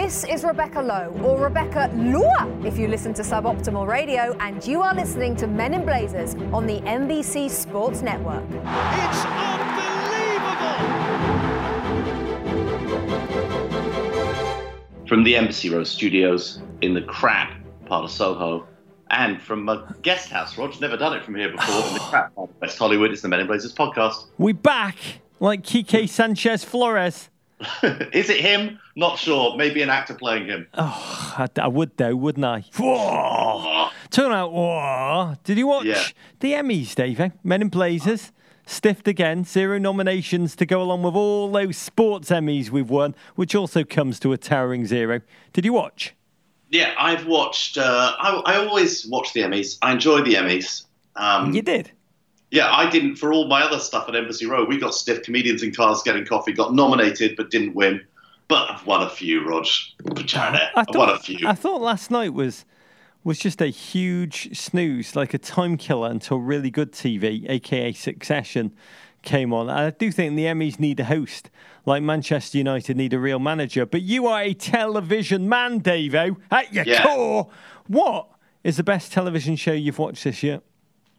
This is Rebecca Lowe, or Rebecca Lua, if you listen to Suboptimal Radio, and you are listening to Men in Blazers on the NBC Sports Network. It's unbelievable! From the Embassy Row Studios in the crap part of Soho, and from a guest house. Roger's never done it from here before in the crap part of West Hollywood. It's the Men in Blazers podcast. We're back, like Kike Sanchez Flores. Is it him? Not sure. Maybe an actor playing him. Oh, I would though, wouldn't I? Whoa. Turn out. Whoa. Did you watch the Emmys, David? Men in Blazers. Stiffed again. 0 nominations to go along with all those sports Emmys we've won, which also comes to a towering 0. Did you watch? Yeah, I've watched. I always watch the Emmys. I enjoy the Emmys. You did? Yeah, I didn't for all my other stuff at Embassy Row. We got stiff comedians in cars getting coffee, got nominated but didn't win. But I've won a few, Rog. I thought last night was just a huge snooze, like a time killer until really good TV, a.k.a. Succession, came on. I do think the Emmys need a host, like Manchester United need a real manager. But you are a television man, Devo, at your core. What is the best television show you've watched this year?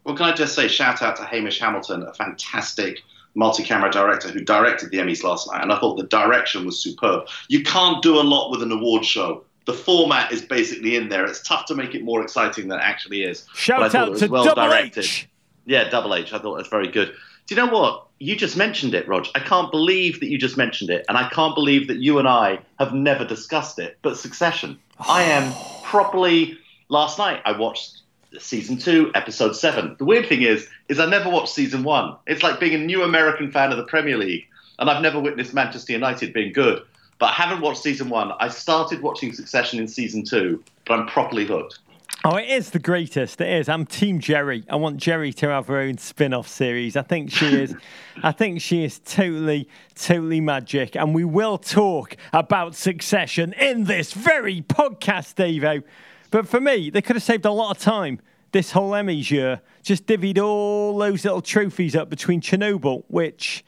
Well, can I just say shout out to Hamish Hamilton, a fantastic multi-camera director who directed the Emmys last night, and I thought the direction was superb. You can't do a lot with an award show. The format is basically in there. It's tough to make it more exciting than it actually is. Shout out to Double H. Yeah, Double H. I thought it was very good. Do you know what? You just mentioned it, Rog. I can't believe that you just mentioned it, and I can't believe that you and I have never discussed it, but Succession. I am properly... Last night I watched... Season 2, Episode 7. The weird thing is I never watched Season 1. It's like being a new American fan of the Premier League, and I've never witnessed Manchester United being good. But I haven't watched Season 1. I started watching Succession in Season 2, but I'm properly hooked. Oh, it is the greatest. It is. I'm Team Jerry. I want Jerry to have her own spin-off series. I think she is. I think she is totally, totally magic. And we will talk about Succession in this very podcast, Devo. But for me, they could have saved a lot of time this whole Emmys year. Just divvied all those little trophies up between Chernobyl, which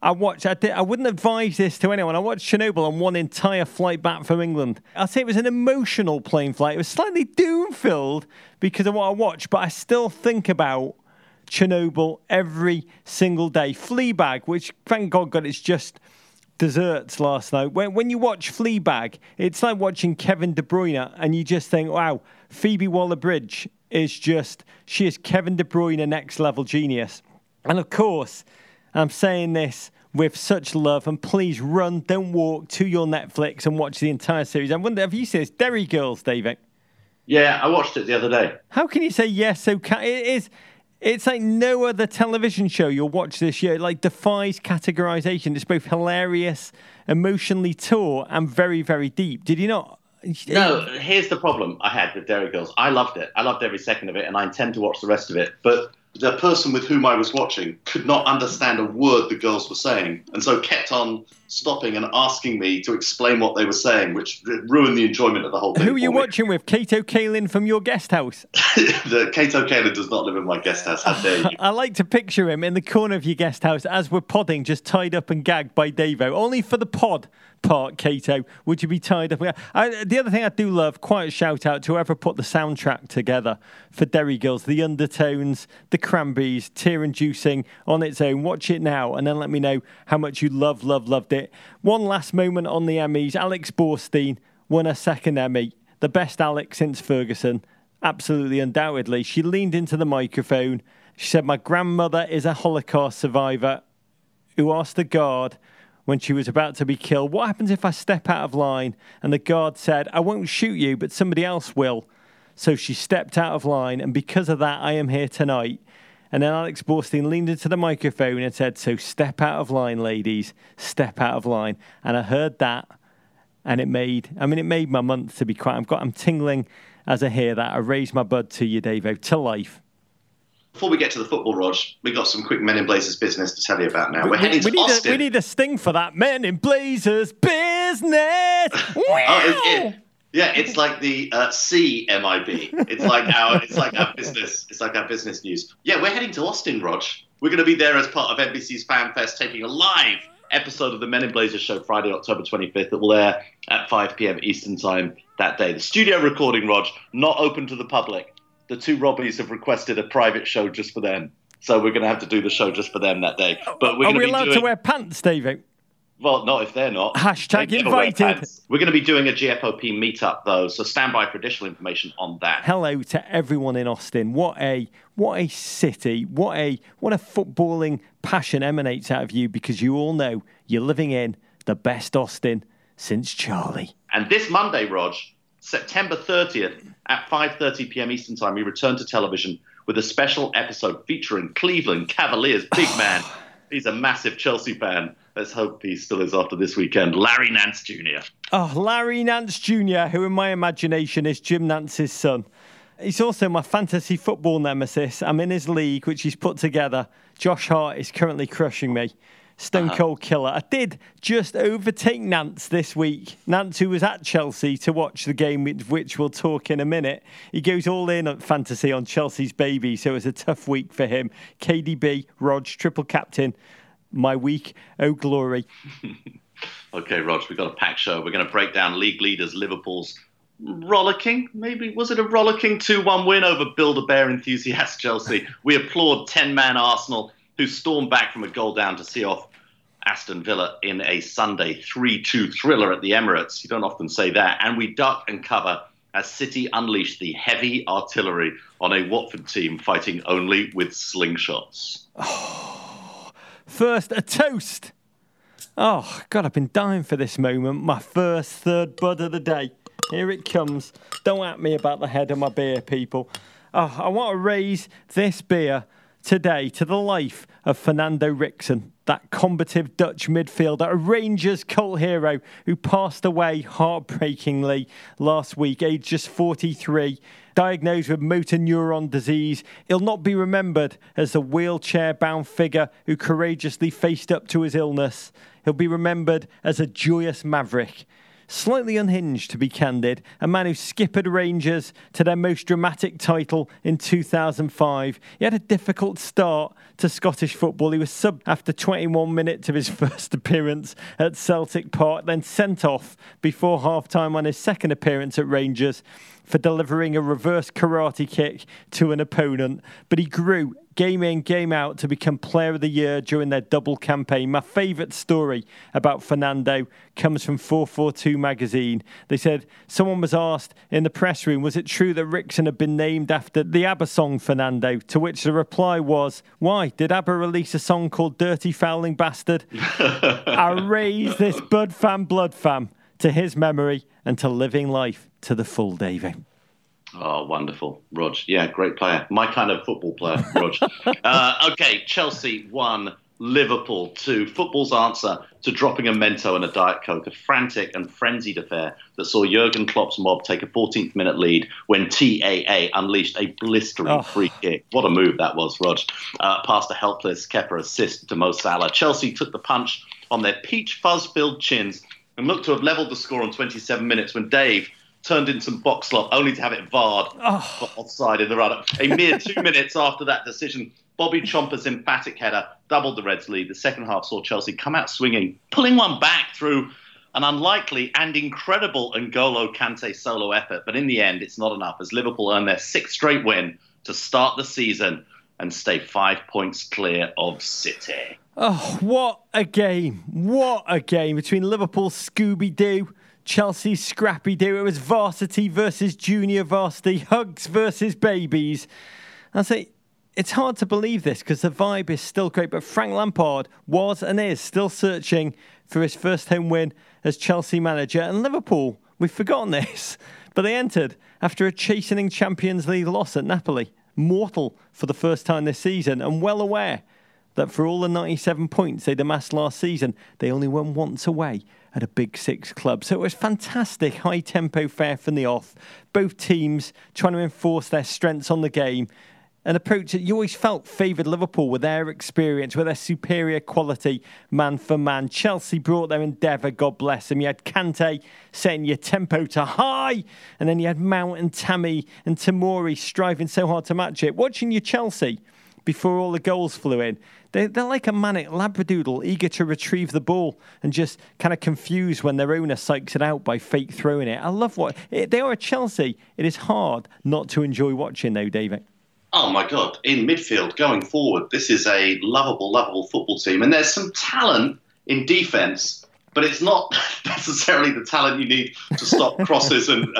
I watched. I wouldn't advise this to anyone. I watched Chernobyl on one entire flight back from England. I'd say it was an emotional plane flight. It was slightly doom-filled because of what I watched, but I still think about Chernobyl every single day. Fleabag, which, thank God, got its just... desserts last night. When you watch Fleabag, it's like watching Kevin De Bruyne and you just think, wow, Phoebe Waller-Bridge is just, she is Kevin De Bruyne, next level genius. And of course, I'm saying this with such love, and please run, don't walk, to your Netflix and watch the entire series. I wonder, have you seen this? Derry Girls, David? Yeah, I watched it the other day. How can you say yes? Okay, it is... It's like no other television show you'll watch this year. It like defies categorization. It's both hilarious, emotionally taut, and very, very deep. Did you not? No, here's the problem I had with Derry Girls. I loved it. I loved every second of it, and I intend to watch the rest of it. But the person with whom I was watching could not understand a word the girls were saying, and so kept on stopping and asking me to explain what they were saying, which ruined the enjoyment of the whole thing. Who are you watching with? Kato Kaelin from your guest house? Kato Kaelin does not live in my guest house. How dare you? I like to picture him in the corner of your guest house as we're podding, just tied up and gagged by Devo. Only for the pod part, Kato, would you be tied up? The other thing I do love, quite a shout out to whoever put the soundtrack together for Derry Girls, the undertones, the Cranberries, tear-inducing on its own. Watch it now and then let me know how much you loved it. One last moment on the Emmys. Alex Borstein won her second Emmy. The best Alex since Ferguson. Absolutely, undoubtedly. She leaned into the microphone. She said, my grandmother is a Holocaust survivor who asked the guard when she was about to be killed, what happens if I step out of line? And the guard said, I won't shoot you, but somebody else will. So she stepped out of line, and because of that, I am here tonight. And then Alex Borstein leaned into the microphone and said, so step out of line, ladies, step out of line. And I heard that, and it made my month, to be quite. I'm tingling as I hear that. I raise my bud to you, Devo, to life. Before we get to the football, Rog, we got some quick Men in Blazers business to tell you about now. We're heading to Austin. We need a sting for that. Men in Blazers business! Yeah, it's like the CMIB. It's like our business. It's like our business news. Yeah, we're heading to Austin, Rog. We're going to be there as part of NBC's Fan Fest, taking a live episode of the Men in Blazers show Friday, October 25th. It will air at 5 p.m. Eastern time that day. The studio recording, Rog, not open to the public. The two Robbies have requested a private show just for them. So we're going to have to do the show just for them that day. But we're Are we allowed to wear pants, David? Well, not if they're not. Hashtag invited. We're going to be doing a GFOP meetup, though, so stand by for additional information on that. Hello to everyone in Austin. What a city. What a footballing passion emanates out of you, because you all know you're living in the best Austin since Charlie. And this Monday, Rog, September 30th at 5:30 p.m. Eastern Time, we return to television with a special episode featuring Cleveland Cavaliers big man. He's a massive Chelsea fan. Let's hope he still is after this weekend. Larry Nance Jr. Oh, Larry Nance Jr., who in my imagination is Jim Nance's son. He's also my fantasy football nemesis. I'm in his league, which he's put together. Josh Hart is currently crushing me. Stone Cold Killer. I did just overtake Nance this week. Nance, who was at Chelsea to watch the game, which we'll talk in a minute. He goes all in at fantasy on Chelsea's baby, so it's a tough week for him. KDB, Rog, triple captain. My week, oh glory. Okay, Rog, we've got a packed show. We're going to break down league leaders Liverpool's rollicking, maybe, was it a rollicking 2-1 win over Build-A-Bear enthusiast Chelsea? We applaud 10-man Arsenal, who stormed back from a goal down to see off Aston Villa in a Sunday 3-2 thriller at the Emirates. You don't often say that. And we duck and cover as City unleashed the heavy artillery on a Watford team fighting only with slingshots. First, a toast. Oh, God, I've been dying for this moment. My first third bud of the day. Here it comes. Don't at me about the head of my beer, people. Oh, I want to raise this beer today to the life of Fernando Rixon, that combative Dutch midfielder, a Rangers cult hero who passed away heartbreakingly last week, aged just 43, diagnosed with motor neuron disease. He'll not be remembered as the wheelchair-bound figure who courageously faced up to his illness. He'll be remembered as a joyous maverick. Slightly unhinged, to be candid, a man who skippered Rangers to their most dramatic title in 2005. He had a difficult start to Scottish football. He was subbed after 21 minutes of his first appearance at Celtic Park, then sent off before half-time on his second appearance at Rangers for delivering a reverse karate kick to an opponent. But he grew game in, game out, to become Player of the Year during their double campaign. My favourite story about Fernando comes from 442 magazine. They said someone was asked in the press room, was it true that Rixon had been named after the ABBA song Fernando? To which the reply was, why? Did ABBA release a song called Dirty Fouling Bastard? I raise this blood fam, to his memory and to living life to the full, Davey. Oh, wonderful. Rog. Yeah, great player. My kind of football player, Rog. Okay, Chelsea 1, Liverpool 2. Football's answer to dropping a Mento and a Diet Coke, a frantic and frenzied affair that saw Jurgen Klopp's mob take a 14th-minute lead when TAA unleashed a blistering free kick. What a move that was, Rog. Past a helpless Kepa assist to Mo Salah. Chelsea took the punch on their peach fuzz-filled chins and looked to have levelled the score on 27 minutes when Dave turned in some box slot, only to have it VAR'd offside in the run-up. A mere 2 minutes after that decision, Bobby Chomper's emphatic header doubled the Reds' lead. The second half saw Chelsea come out swinging, pulling one back through an unlikely and incredible N'Golo Kante solo effort. But in the end, it's not enough, as Liverpool earn their sixth straight win to start the season and stay 5 points clear of City. Oh, what a game. What a game between Liverpool's Scooby-Doo, Chelsea Scrappy-Doo. It was varsity versus junior varsity, hugs versus babies. I say, it's hard to believe this because the vibe is still great, but Frank Lampard was and is still searching for his first home win as Chelsea manager. And Liverpool, we've forgotten this, but they entered after a chastening Champions League loss at Napoli, mortal for the first time this season, and well aware that for all the 97 points they'd amassed last season, they only won once away at a Big Six club. So it was fantastic high-tempo fare from the off. Both teams trying to enforce their strengths on the game. An approach that you always felt favoured Liverpool with their experience, with their superior quality, man for man. Chelsea brought their endeavour, God bless them. You had Kante setting your tempo to high, and then you had Mount and Tammy and Tomori striving so hard to match it. Watching your Chelsea before all the goals flew in. They're like a manic labradoodle, eager to retrieve the ball and just kind of confused when their owner psychs it out by fake throwing it. I love they are at Chelsea. It is hard not to enjoy watching, though, David. Oh, my God. In midfield, going forward, this is a lovable football team. And there's some talent in defence, but it's not necessarily the talent you need to stop crosses and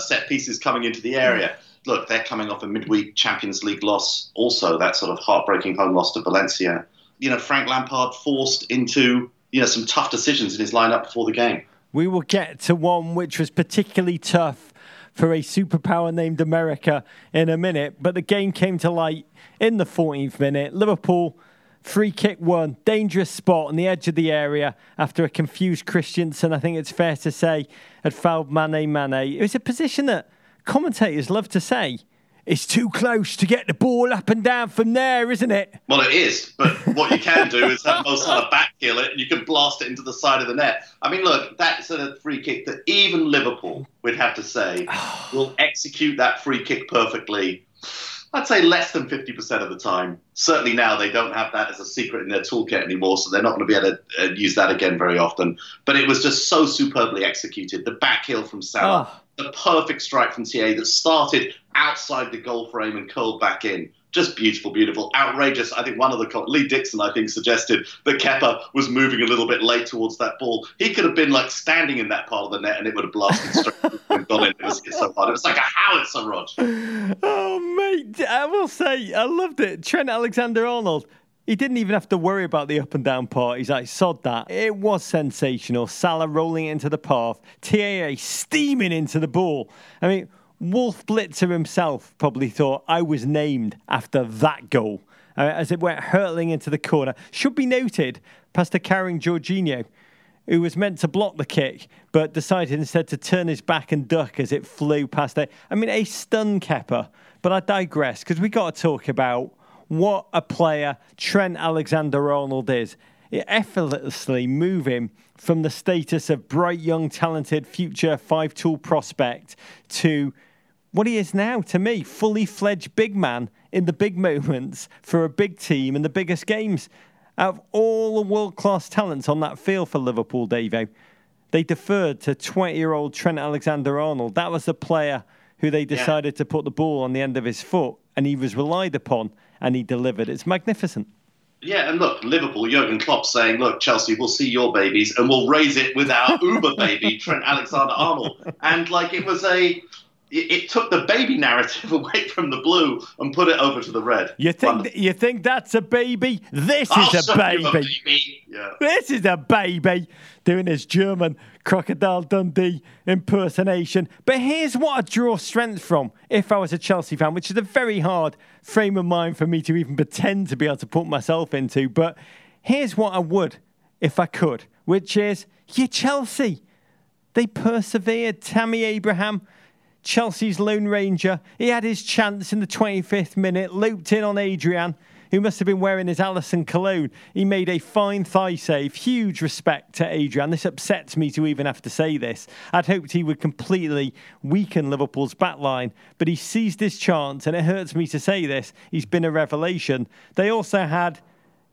set pieces coming into the area. Look, they're coming off a midweek Champions League loss also, that sort of heartbreaking home loss to Valencia. You know, Frank Lampard forced into, you know, some tough decisions in his lineup before the game. We will get to one which was particularly tough for a superpower named America in a minute, but the game came to light in the 14th minute. Liverpool, free kick one, dangerous spot on the edge of the area after a confused Christensen, I think it's fair to say, had fouled Mané. It was a position that commentators love to say, it's too close to get the ball up and down from there, isn't it? Well, it is, but what you can do is have most kind of back heel it and you can blast it into the side of the net. I mean, look, that's a free kick that even Liverpool, we'd have to say, will execute that free kick perfectly. I'd say less than 50% of the time. Certainly now they don't have that as a secret in their toolkit anymore, so they're not going to be able to use that again very often. But it was just so superbly executed. The back heel from Salah. Oh. The perfect strike from TA that started outside the goal frame and curled back in. Just beautiful. Outrageous. I think one of the... Lee Dixon, I think, suggested that Kepa was moving a little bit late towards that ball. He could have been, like, standing in that part of the net and it would have blasted straight and gone in. It was so hard. It was like a howitzer, Roger. Oh, mate. I will say, I loved it. Trent Alexander-Arnold. He didn't even have to worry about the up and down part. He's like, sod that. It was sensational. Salah rolling it into the path. TAA steaming into the ball. I mean, Wolf Blitzer himself probably thought I was named after that goal. As it went hurtling into the corner. Should be noted, past a carrying Jorginho, who was meant to block the kick, but decided instead to turn his back and duck as it flew past it. I mean, a stun Kepa. But I digress, because we got to talk about what a player Trent Alexander-Arnold is. It effortlessly moves him from the status of bright, young, talented, future five-tool prospect to what he is now, to me, fully-fledged big man in the big moments for a big team in the biggest games. Out of all the world-class talents on that field for Liverpool, Devo, they deferred to 20-year-old Trent Alexander-Arnold. That was the player who they decided to put the ball on the end of his foot, and he was relied upon. And he delivered. It's magnificent. Yeah, and look, Liverpool, Jurgen Klopp saying, look, Chelsea, we'll see your babies and we'll raise it with our uber baby, Trent Alexander-Arnold. And, like, it was it took the baby narrative away from the blue and put it over to the red. You think that's a baby? This is a baby. Yeah. This is a baby doing his German Crocodile Dundee impersonation. But here's what I draw strength from if I was a Chelsea fan, which is a very hard frame of mind for me to even pretend to be able to put myself into. But here's what I would if I could, which is, you're Chelsea. They persevered. Tammy Abraham, Chelsea's Lone Ranger. He had his chance in the 25th minute, looped in on Adrian, who must have been wearing his Allison cologne. He made a fine thigh save. Huge respect to Adrian. This upsets me to even have to say this. I'd hoped he would completely weaken Liverpool's backline, but he seized his chance, and it hurts me to say this. He's been a revelation. They also had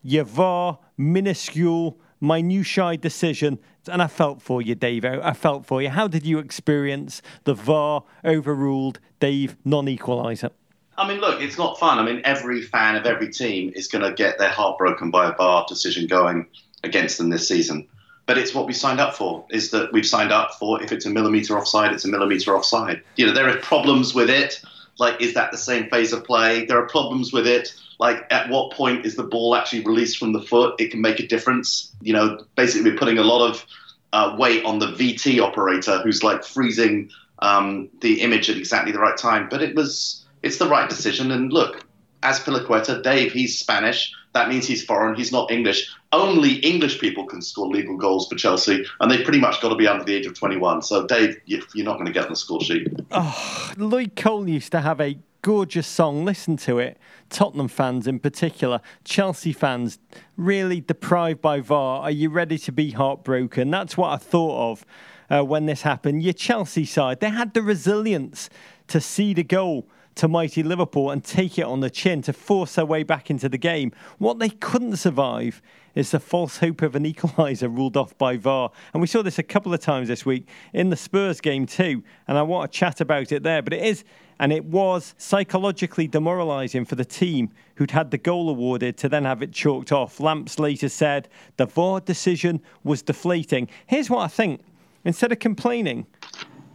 Yavar, minuscule, minutiae decision, and I felt for you, Davo. I felt for you. How did you experience the VAR overruled Dave non-equaliser? I mean, look, it's not fun. I mean, every fan of every team is going to get their heart broken by a VAR decision going against them this season. But it's what we signed up for, is that we've signed up for, if it's a millimetre offside, it's a millimetre offside. You know, there are problems with it. Like, is that the same phase of play? There are problems with it. Like, at what point is the ball actually released from the foot? It can make a difference. You know, basically we're putting a lot of weight on the VT operator who's, like, freezing the image at exactly the right time. But it's the right decision. And look, as Azpilicueta, Dave, he's Spanish. That means he's foreign. He's not English. Only English people can score legal goals for Chelsea, and they've pretty much got to be under the age of 21. So, Dave, you're not going to get on the score sheet. Oh, Lloyd Cole used to have a gorgeous song. Listen to it. Tottenham fans in particular, Chelsea fans, really deprived by VAR. Are you ready to be heartbroken? That's what I thought of when this happened. Your Chelsea side, they had the resilience to see the goal, to mighty Liverpool and take it on the chin to force their way back into the game. What they couldn't survive is the false hope of an equaliser ruled off by VAR. And we saw this a couple of times this week in the Spurs game too, and I want to chat about it there. But it is, and it was, psychologically demoralising for the team who'd had the goal awarded to then have it chalked off. Lamps later said the VAR decision was deflating. Here's what I think. Instead of complaining,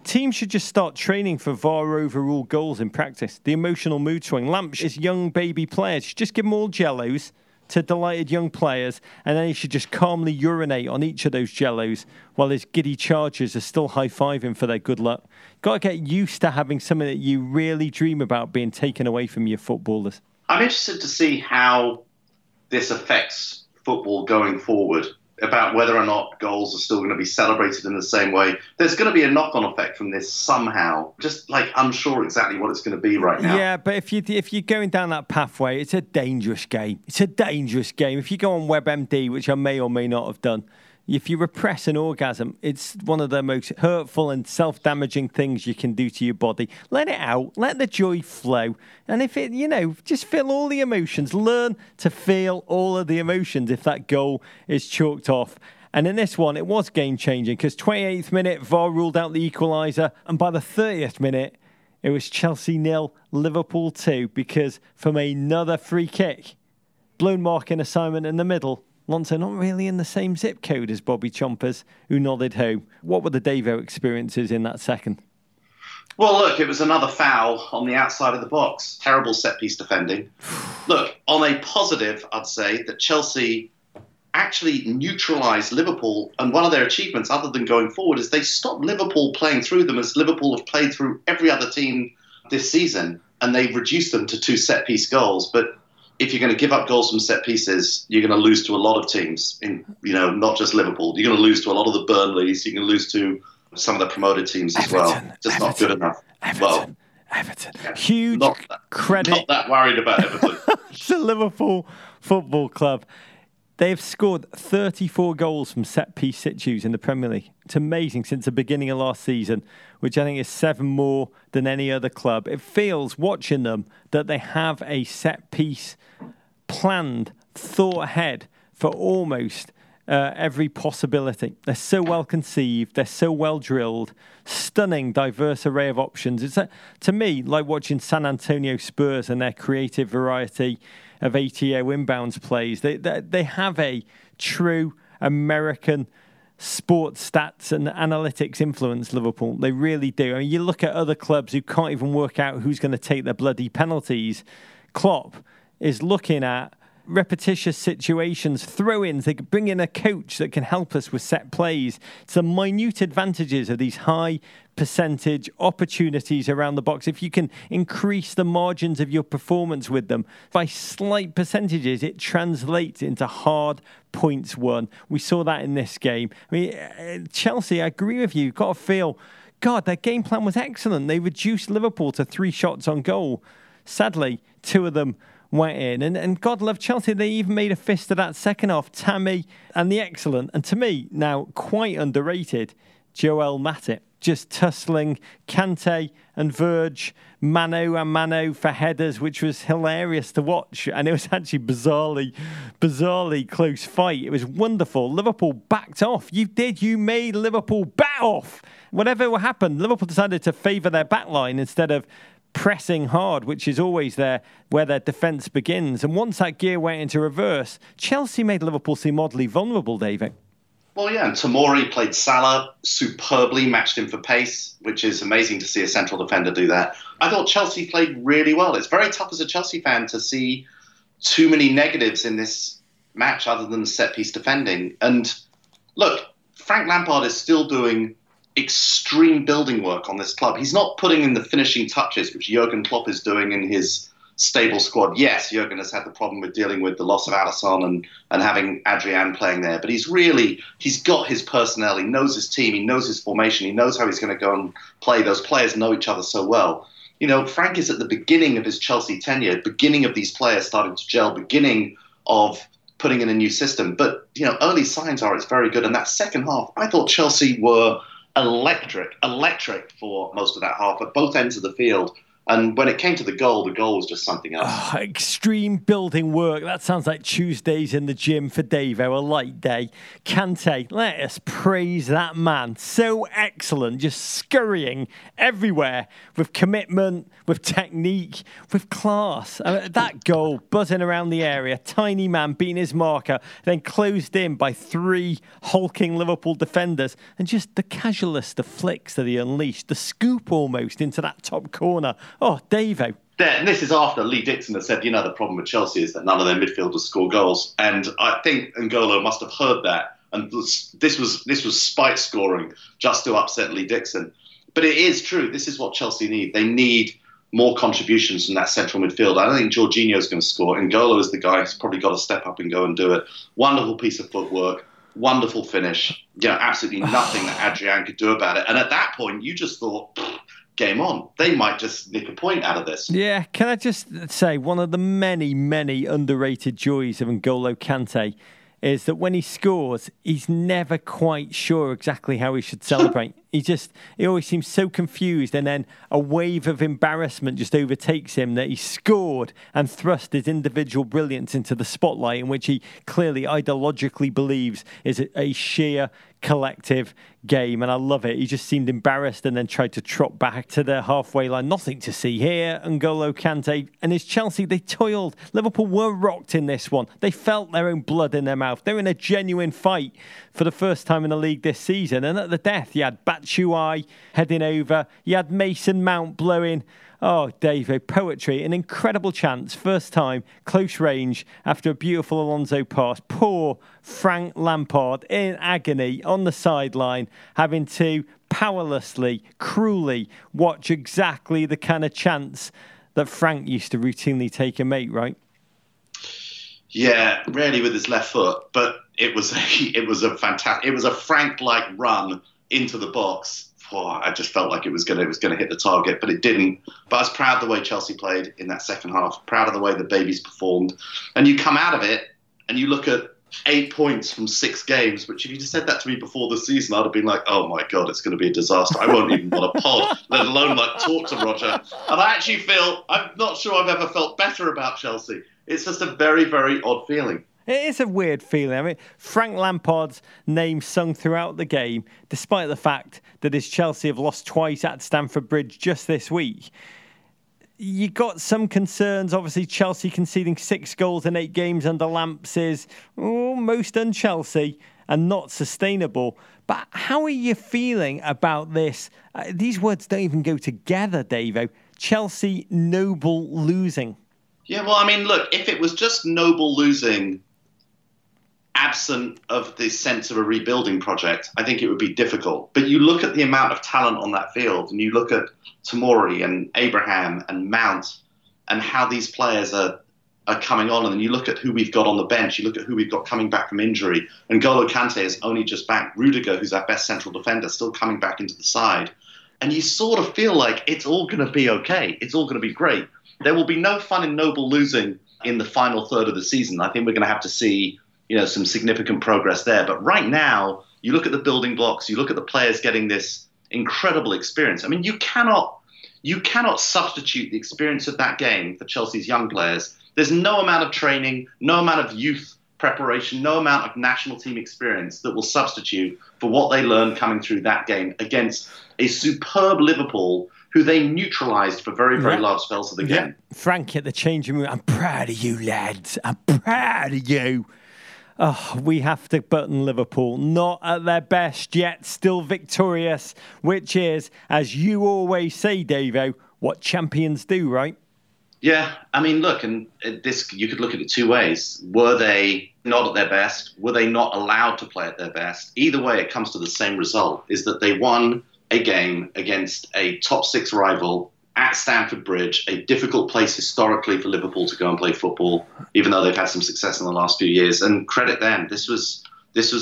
teams should just start training for VAR overruled goals in practice. The emotional mood swing. Lamps is young baby players. You just give them all jellos to delighted young players, and then he should just calmly urinate on each of those jellos while his giddy chargers are still high-fiving for their good luck. Got to get used to having something that you really dream about being taken away from your footballers. I'm interested to see how this affects football going forward, about whether or not goals are still going to be celebrated in the same way. There's going to be a knock-on effect from this somehow. Just, unsure exactly what it's going to be right now. Yeah, but if you're going down that pathway, it's a dangerous game. It's a dangerous game. If you go on WebMD, which I may or may not have done, if you repress an orgasm, it's one of the most hurtful and self-damaging things you can do to your body. Let it out. Let the joy flow. And if it, just feel all the emotions. Learn to feel all of the emotions if that goal is chalked off. And in this one, it was game-changing because 28th minute, VAR ruled out the equaliser. And by the 30th minute, it was Chelsea 0, Liverpool 2, because from another free kick, blown marking assignment in the middle, Lonzo not really in the same zip code as Bobby Chompers, who nodded home. What were the Devo experiences in that second? Well, look, it was another foul on the outside of the box. Terrible set-piece defending. Look, on a positive, I'd say that Chelsea actually neutralised Liverpool, and one of their achievements, other than going forward, is they stopped Liverpool playing through them, as Liverpool have played through every other team this season, and they've reduced them to 2 set-piece goals. But if you're going to give up goals from set pieces, you're going to lose to a lot of teams, not just Liverpool. You're going to lose to a lot of the Burnleys. You're going to lose to some of the promoted teams as well. Just not good enough. Everton. Yeah. Huge credit. Not that worried about Everton. The Liverpool Football Club. They have scored 34 goals from set-piece situations in the Premier League. It's amazing since the beginning of last season, which I think is 7 more than any other club. It feels, watching them, that they have a set-piece planned, thought ahead for almost every possibility. They're so well conceived. They're so well drilled. Stunning, diverse array of options. It's, to me, like watching San Antonio Spurs and their creative variety of ATO inbounds plays. They have a true American sports stats and analytics influence, Liverpool. They really do. I mean, you look at other clubs who can't even work out who's going to take their bloody penalties. Klopp is looking at repetitious situations, throw-ins. They could bring in a coach that can help us with set plays. Some minute advantages of these high percentage opportunities around the box. If you can increase the margins of your performance with them by slight percentages, it translates into hard points won. We saw that in this game. I mean, Chelsea, I agree with you. You've got to feel, God, their game plan was excellent. They reduced Liverpool to 3 shots on goal. Sadly, 2 of them went in. And God love Chelsea, they even made a fist of that second half. Tammy and the excellent, and to me, now quite underrated, Joel Matip. Just tussling Kante and Verge, mano a mano for headers, which was hilarious to watch. And it was actually bizarrely close fight. It was wonderful. Liverpool backed off. You made Liverpool bat off. Whatever happened, Liverpool decided to favour their backline instead of pressing hard, which is always there where their defence begins. And once that gear went into reverse, Chelsea made Liverpool seem oddly vulnerable, David. Well, yeah, and Tomori played Salah superbly, matched him for pace, which is amazing to see a central defender do that. I thought Chelsea played really well. It's very tough as a Chelsea fan to see too many negatives in this match other than set-piece defending. And look, Frank Lampard is still doing extreme building work on this club. He's not putting in the finishing touches, which Jurgen Klopp is doing in his stable squad. Yes, Jurgen has had the problem with dealing with the loss of Alisson and having Adrian playing there, but he's got his personnel. He knows his team. He knows his formation. He knows how he's going to go and play. Those players know each other so well. Frank is at the beginning of his Chelsea tenure, beginning of these players starting to gel, beginning of putting in a new system. But, early signs are it's very good. And that second half, I thought Chelsea were electric for most of that half at both ends of the field. And when it came to the goal was just something else. Oh, extreme building work. That sounds like Tuesdays in the gym for Devo, a light day. Kante, let us praise that man. So excellent, just scurrying everywhere with commitment, with technique, with class. That goal, buzzing around the area, tiny man beating his marker, then closed in by three hulking Liverpool defenders. And just the casualest of flicks that he unleashed, the scoop almost into that top corner. Oh, Devo. And this is after Lee Dixon has said, you know, the problem with Chelsea is that none of their midfielders score goals. And I think N'Golo must have heard that. And this was spite scoring just to upset Lee Dixon. But it is true. This is what Chelsea need. They need more contributions from that central midfield. I don't think Jorginho's going to score. N'Golo is the guy who's probably got to step up and go and do it. Wonderful piece of footwork. Wonderful finish. You know, absolutely nothing that Adrian could do about it. And at that point, you just thought... game on. They might just nick a point out of this. Yeah, can I just say one of the many, many underrated joys of N'Golo Kante is that when he scores, he's never quite sure exactly how he should celebrate. He always seems so confused, and then a wave of embarrassment just overtakes him that he scored and thrust his individual brilliance into the spotlight, in which he clearly ideologically believes is a sheer collective game. And I love it. He just seemed embarrassed and then tried to trot back to the halfway line. Nothing to see here. N'Golo Kante and his Chelsea, they toiled. Liverpool were rocked in this one. They felt their own blood in their mouth. They were in a genuine fight for the first time in the league this season. And at the death, you had Batshuayi heading over. You had Mason Mount blowing. Oh, David, poetry. An incredible chance. First time, close range, after a beautiful Alonso pass. Poor Frank Lampard in agony on the sideline, having to powerlessly, cruelly watch exactly the kind of chance that Frank used to routinely take a mate, right? Yeah, rarely with his left foot, but it was a Frank-like run into the box. Oh, I just felt like it was going to hit the target, but it didn't. But I was proud of the way Chelsea played in that second half, proud of the way the babies performed. And you come out of it and you look at 8 points from 6 games, which if you'd said that to me before the season, I'd have been like, oh my God, it's going to be a disaster. I won't even want to pod, let alone like talk to Roger. And I actually feel, I'm not sure I've ever felt better about Chelsea. It's just a very, very odd feeling. It is a weird feeling. I mean, Frank Lampard's name sung throughout the game, despite the fact that his Chelsea have lost twice at Stamford Bridge just this week. You got some concerns. Obviously, Chelsea conceding 6 goals in 8 games under Lamps is most un-Chelsea and not sustainable. But how are you feeling about this? These words don't even go together, Davo. Chelsea noble losing. Yeah, well, I mean, look, if it was just noble losing... absent of the sense of a rebuilding project, I think it would be difficult. But you look at the amount of talent on that field, and you look at Tomori and Abraham and Mount and how these players are coming on, and then you look at who we've got on the bench, you look at who we've got coming back from injury, and N'Golo Kante is only just back, Rudiger, who's our best central defender, still coming back into the side. And you sort of feel like it's all going to be okay. It's all going to be great. There will be no fun in noble losing in the final third of the season. I think we're going to have to see... you know, some significant progress there. But right now, you look at the building blocks, you look at the players getting this incredible experience. I mean, you cannot substitute the experience of that game for Chelsea's young players. There's no amount of training, no amount of youth preparation, no amount of national team experience that will substitute for what they learned coming through that game against a superb Liverpool who they neutralised for very, very large spells of the game. Frank at the changing room, I'm proud of you, lads. I'm proud of you. Oh, we have to button Liverpool. Not at their best yet, still victorious, which is, as you always say, Devo, what champions do, right? Yeah, I mean, look, and this you could look at it 2 ways. Were they not at their best? Were they not allowed to play at their best? Either way, it comes to the same result, is that they won a game against a top 6 rival at Stamford Bridge, a difficult place historically for Liverpool to go and play football, even though they've had some success in the last few years. And credit them, this was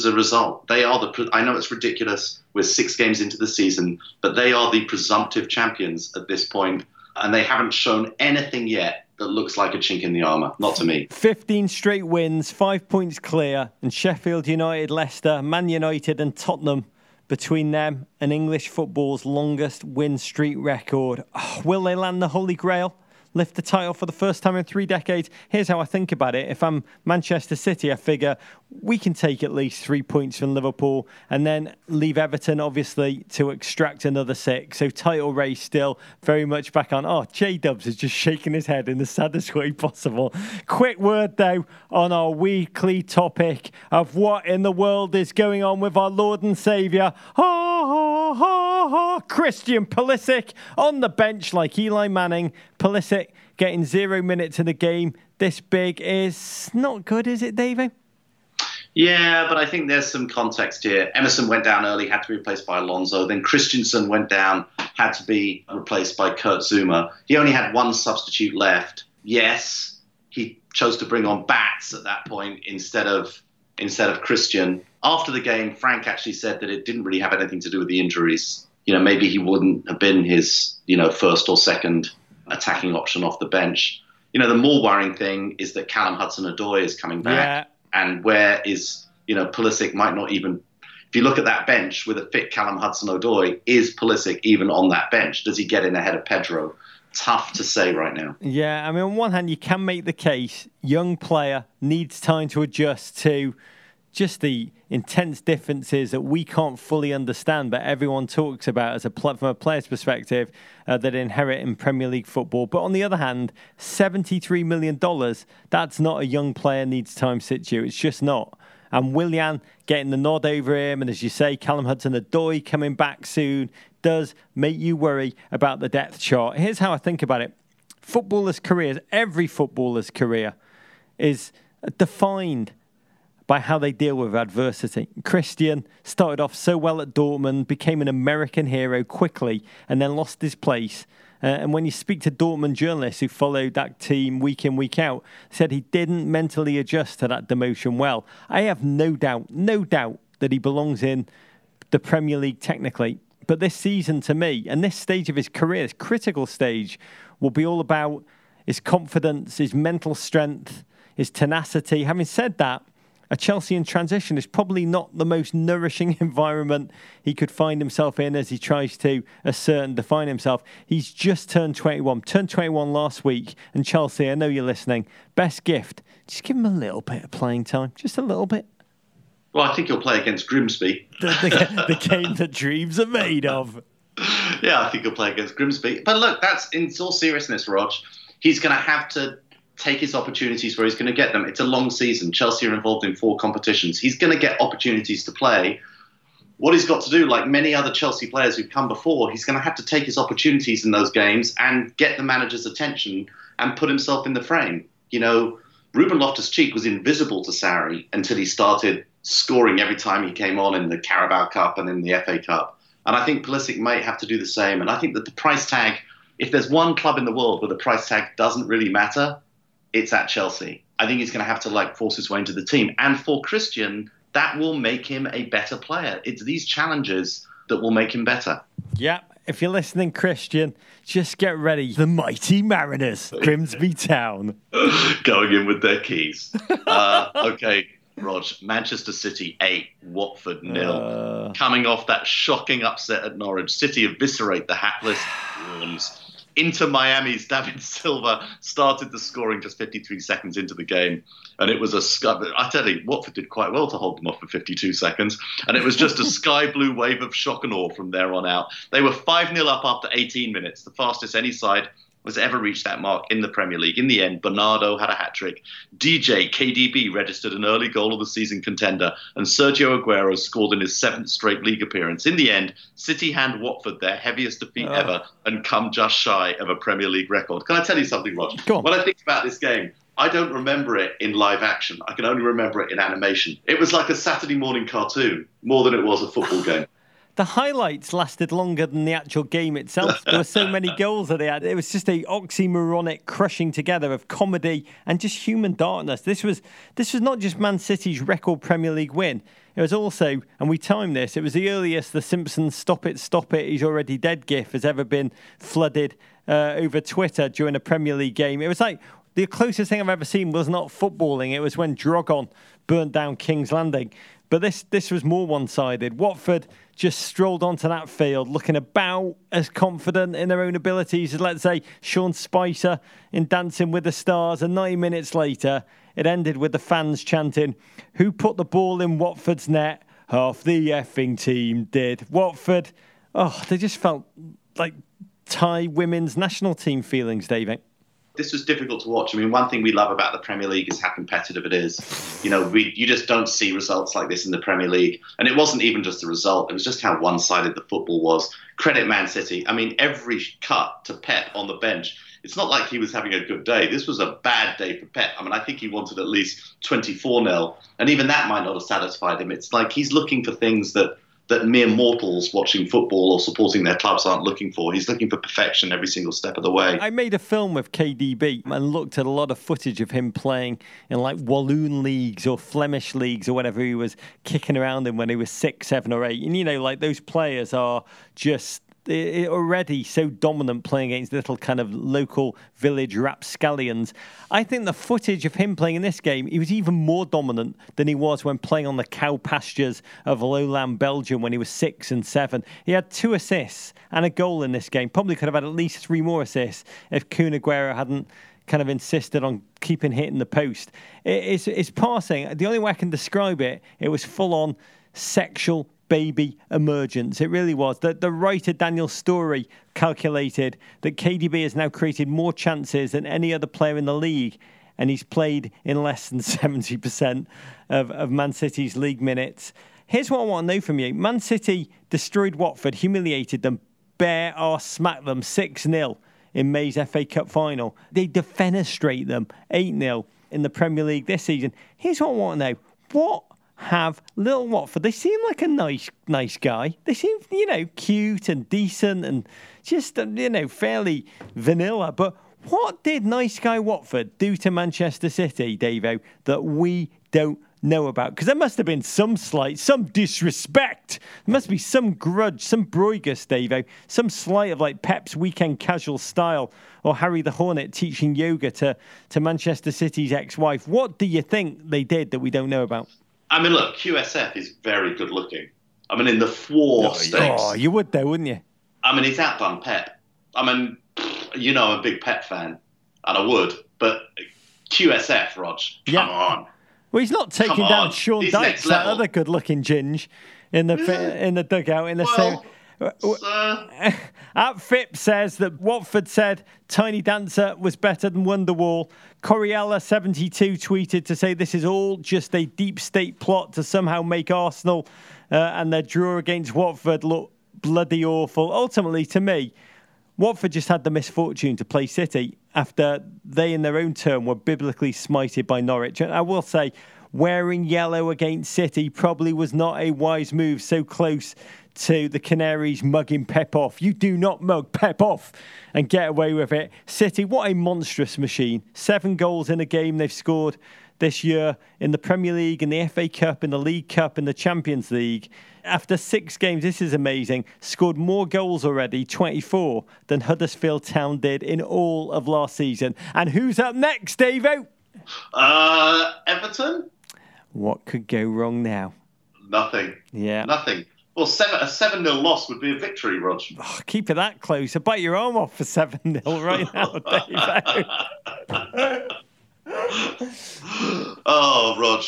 a result. They are I know it's ridiculous, we're 6 games into the season, but they are the presumptive champions at this point, and they haven't shown anything yet that looks like a chink in the armour. Not to me. 15 straight wins, 5 points clear, and Sheffield United, Leicester, Man United and Tottenham between them and English football's longest win streak record. Oh, will they land the Holy Grail? Lift the title for the first time in 3 decades? Here's how I think about it. If I'm Manchester City, I figure we can take at least 3 points from Liverpool and then leave Everton, obviously, to extract another 6. So title race still very much back on. Oh, J-Dubs is just shaking his head in the saddest way possible. Quick word, though, on our weekly topic of what in the world is going on with our Lord and Saviour. Christian Pulisic on the bench like Eli Manning. Pulisic getting 0 minutes in the game. This big is not good, is it, David? Yeah, but I think there's some context here. Emerson went down early, had to be replaced by Alonso. Then Christensen went down, had to be replaced by Kurt Zouma. He only had one substitute left. Yes, he chose to bring on Bats at that point instead of Christian. After the game, Frank actually said that it didn't really have anything to do with the injuries. You know, maybe he wouldn't have been his, first or second attacking option off the bench. You know, the more worrying thing is that Callum Hudson-Odoi is coming back. Yeah. And where is, Pulisic might not even... If you look at that bench with a fit Callum Hudson-Odoi, is Pulisic even on that bench? Does he get in ahead of Pedro? Tough to say right now. Yeah, I mean, on one hand, you can make the case young player needs time to adjust to just the intense differences that we can't fully understand, but everyone talks about as from a player's perspective that inherit in Premier League football. But on the other hand, $73 million, that's not a young player needs time situ. It's just not. And Willian getting the nod over him, and as you say, Callum Hudson-Odoi coming back soon, does make you worry about the depth chart. Here's how I think about it. Every footballer's career is defined by how they deal with adversity. Christian started off so well at Dortmund, became an American hero quickly, and then lost his place. And when you speak to Dortmund journalists who followed that team week in, week out, said he didn't mentally adjust to that demotion well. I have no doubt that he belongs in the Premier League technically. But this season to me, and this stage of his career, this critical stage, will be all about his confidence, his mental strength, his tenacity. Having said that, a Chelsea in transition is probably not the most nourishing environment he could find himself in as he tries to assert and define himself. He's just turned 21. Turned 21 last week. And Chelsea, I know you're listening. Best gift. Just give him a little bit of playing time. Just a little bit. Well, I think he'll play against Grimsby. The game that dreams are made of. Yeah, I think he'll play against Grimsby. But look, that's in all seriousness, Rog. He's going to have to take his opportunities where he's going to get them. It's a long season. Chelsea are involved in 4 competitions. He's going to get opportunities to play. What he's got to do, like many other Chelsea players who've come before, he's going to have to take his opportunities in those games and get the manager's attention and put himself in the frame. Ruben Loftus-Cheek was invisible to Sarri until he started scoring every time he came on in the Carabao Cup and in the FA Cup. And I think Pulisic might have to do the same. And I think that the price tag, if there's one club in the world where the price tag doesn't really matter, it's at Chelsea. I think he's going to have to force his way into the team. And for Christian, that will make him a better player. It's these challenges that will make him better. Yeah, if you're listening, Christian, just get ready. The mighty Mariners, Grimsby Town. Going in with their keys. Okay, Rog, Manchester City 8, Watford 0. Coming off that shocking upset at Norwich, City eviscerate the hatless Wolves. Inter Miami's David Silva started the scoring just 53 seconds into the game. And it was a sky... I tell you, Watford did quite well to hold them off for 52 seconds. And it was just a sky blue wave of shock and awe from there on out. They were 5-0 up after 18 minutes, the fastest any side has ever reached that mark in the Premier League. In the end, Bernardo had a hat-trick. DJ KDB registered an early goal of the season contender, and Sergio Aguero scored in his 7th straight league appearance. In the end, City hand Watford their heaviest defeat ever and come just shy of a Premier League record. Can I tell you something, Roger? Go on. When I think about this game, I don't remember it in live action. I can only remember it in animation. It was like a Saturday morning cartoon more than it was a football game. The highlights lasted longer than the actual game itself. There were so many goals that they had. It was just an oxymoronic crushing together of comedy and just human darkness. This was not just Man City's record Premier League win. It was also, and we timed this, it was the earliest the Simpsons stop it, he's already dead gif has ever been flooded over Twitter during a Premier League game. It was like the closest thing I've ever seen was not footballing. It was when Drogon burnt down King's Landing. But this was more one-sided. Watford just strolled onto that field looking about as confident in their own abilities as, let's say, Sean Spicer in Dancing with the Stars. And 90 minutes later, it ended with the fans chanting, "Who put the ball in Watford's net? Half the effing team did." Watford, oh, they just felt like Thai women's national team feelings, David. This was difficult to watch. I mean, one thing we love about the Premier League is how competitive it is. You know, you just don't see results like this in the Premier League. And it wasn't even just the result. It was just how one-sided the football was. Credit Man City. I mean, every cut to Pep on the bench. It's not like he was having a good day. This was a bad day for Pep. I mean, I think he wanted at least 24-0. And even that might not have satisfied him. It's like he's looking for things that mere mortals watching football or supporting their clubs aren't looking for. He's looking for perfection every single step of the way. I made a film with KDB and looked at a lot of footage of him playing in like Walloon leagues or Flemish leagues or whatever he was kicking around in when he was 6, 7 or 8. And, you know, like those players are just already so dominant playing against little kind of local village rapscallions. I think the footage of him playing in this game, he was even more dominant than he was when playing on the cow pastures of lowland Belgium when he was 6 and 7. He had 2 assists and a goal in this game. Probably could have had at least 3 more assists if Kun Aguero hadn't kind of insisted on keeping hitting the post. It's passing. The only way I can describe it, it was full-on sexual baby emergence. It really was. The writer Daniel Story calculated that KDB has now created more chances than any other player in the league, and he's played in less than 70% of Man City's league minutes. Here's what I want to know from you. Man City destroyed Watford, humiliated them, bare-arse smacked them 6-0 in May's FA Cup final. They defenestrate them 8-0 in the Premier League this season. Here's what I want to know. What have little Watford? They seem like a nice guy. They seem, you know, cute and decent and just, you know, fairly vanilla. But what did nice guy Watford do to Manchester City, Devo, that we don't know about? Because there must have been some slight, some disrespect. There must be some grudge, some Bruigus, Devo, some slight of like Pep's weekend casual style or Harry the Hornet teaching yoga to Manchester City's ex-wife. What do you think they did that we don't know about? I mean, look, QSF is very good looking. I mean, in the four stakes. Oh, you would though, wouldn't you? I mean, he's outdone Pep. I mean, you know, I'm a big Pep fan, and I would. But QSF, Rog, come on. Well, he's not taking down Sean Dyche, that other good looking ginge in the dugout in the same. At Phip says that Watford said Tiny Dancer was better than Wonderwall. Coriella72 tweeted to say this is all just a deep state plot to somehow make Arsenal and their draw against Watford look bloody awful. Ultimately, to me, Watford just had the misfortune to play City after they, in their own turn, were biblically smited by Norwich. And I will say, wearing yellow against City probably was not a wise move so close to the Canaries mugging Pep off. You do not mug Pep off and get away with it. City, what a monstrous machine. 7 goals in a game they've scored this year in the Premier League, in the FA Cup, in the League Cup, in the Champions League. After 6 games, this is amazing, scored more goals already, 24, than Huddersfield Town did in all of last season. And who's up next, Davo? Everton? What could go wrong now? Nothing. Yeah. Nothing. Well, a 7-0 loss would be a victory, Rog. Oh, keep it that close. I'll bite your arm off for 7-0 right now, Dave. Oh, Rog.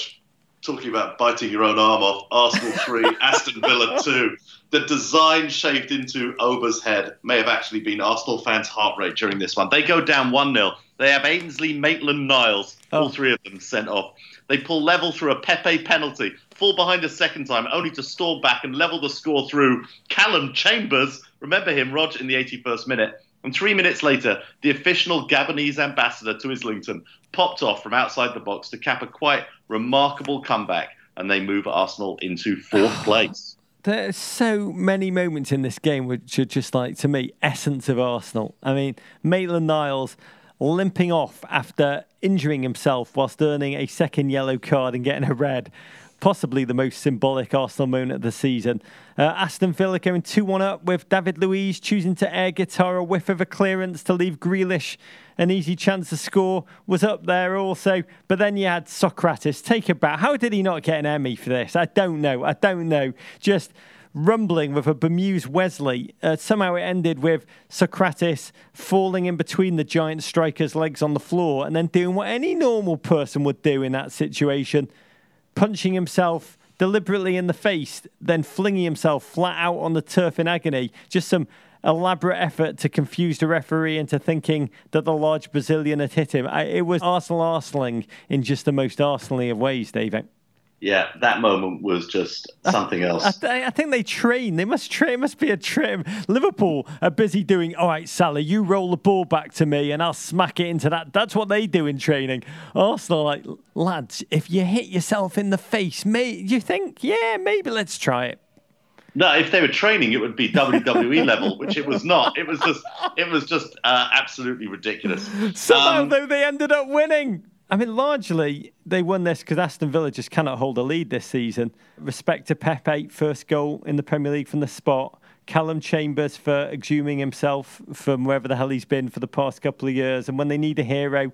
Talking about biting your own arm off. Arsenal 3, Aston Villa 2. The design shaved into Oba's head may have actually been Arsenal fans' heart rate during this one. They go down 1-0. They have Ainsley, Maitland-Niles, all 3 of them sent off. They pull level through a Pepe penalty, fall behind a second time, only to storm back and level the score through Callum Chambers. Remember him, Rog, in the 81st minute. And 3 minutes later, the official Gabonese ambassador to Islington popped off from outside the box to cap a quite remarkable comeback, and they move Arsenal into 4th place. There are so many moments in this game which are just like, to me, essence of Arsenal. I mean, Maitland-Niles limping off after injuring himself whilst earning a second yellow card and getting a red possibly the most symbolic Arsenal moment of the season. Aston Villa going 2-1 up with David Luiz choosing to air guitar a whiff of a clearance to leave Grealish an easy chance to score, was up there also. But then you had Socrates take a bat. How did he not get an Emmy for this? I don't know. Just rumbling with a bemused Wesley. Somehow it ended with Socrates falling in between the giant striker's legs on the floor and then doing what any normal person would do in that situation, punching himself deliberately in the face, then flinging himself flat out on the turf in agony. Just some elaborate effort to confuse the referee into thinking that the large Brazilian had hit him. It was Arsenal-Arseling in just the most Arsenal-y of ways, David. Yeah, that moment was just something else. I think they train. They must train. It must be a trim. Liverpool are busy doing, all right, Salah, you roll the ball back to me and I'll smack it into that. That's what they do in training. Arsenal are like, lads, if you hit yourself in the face, mate, you think, yeah, maybe let's try it. No, if they were training, it would be WWE level, which it was not. It was just absolutely ridiculous. Somehow, though, they ended up winning. I mean, largely, they won this because Aston Villa just cannot hold a lead this season. Respect to Pepe, first goal in the Premier League from the spot. Callum Chambers for exhuming himself from wherever the hell he's been for the past couple of years. And when they need a hero,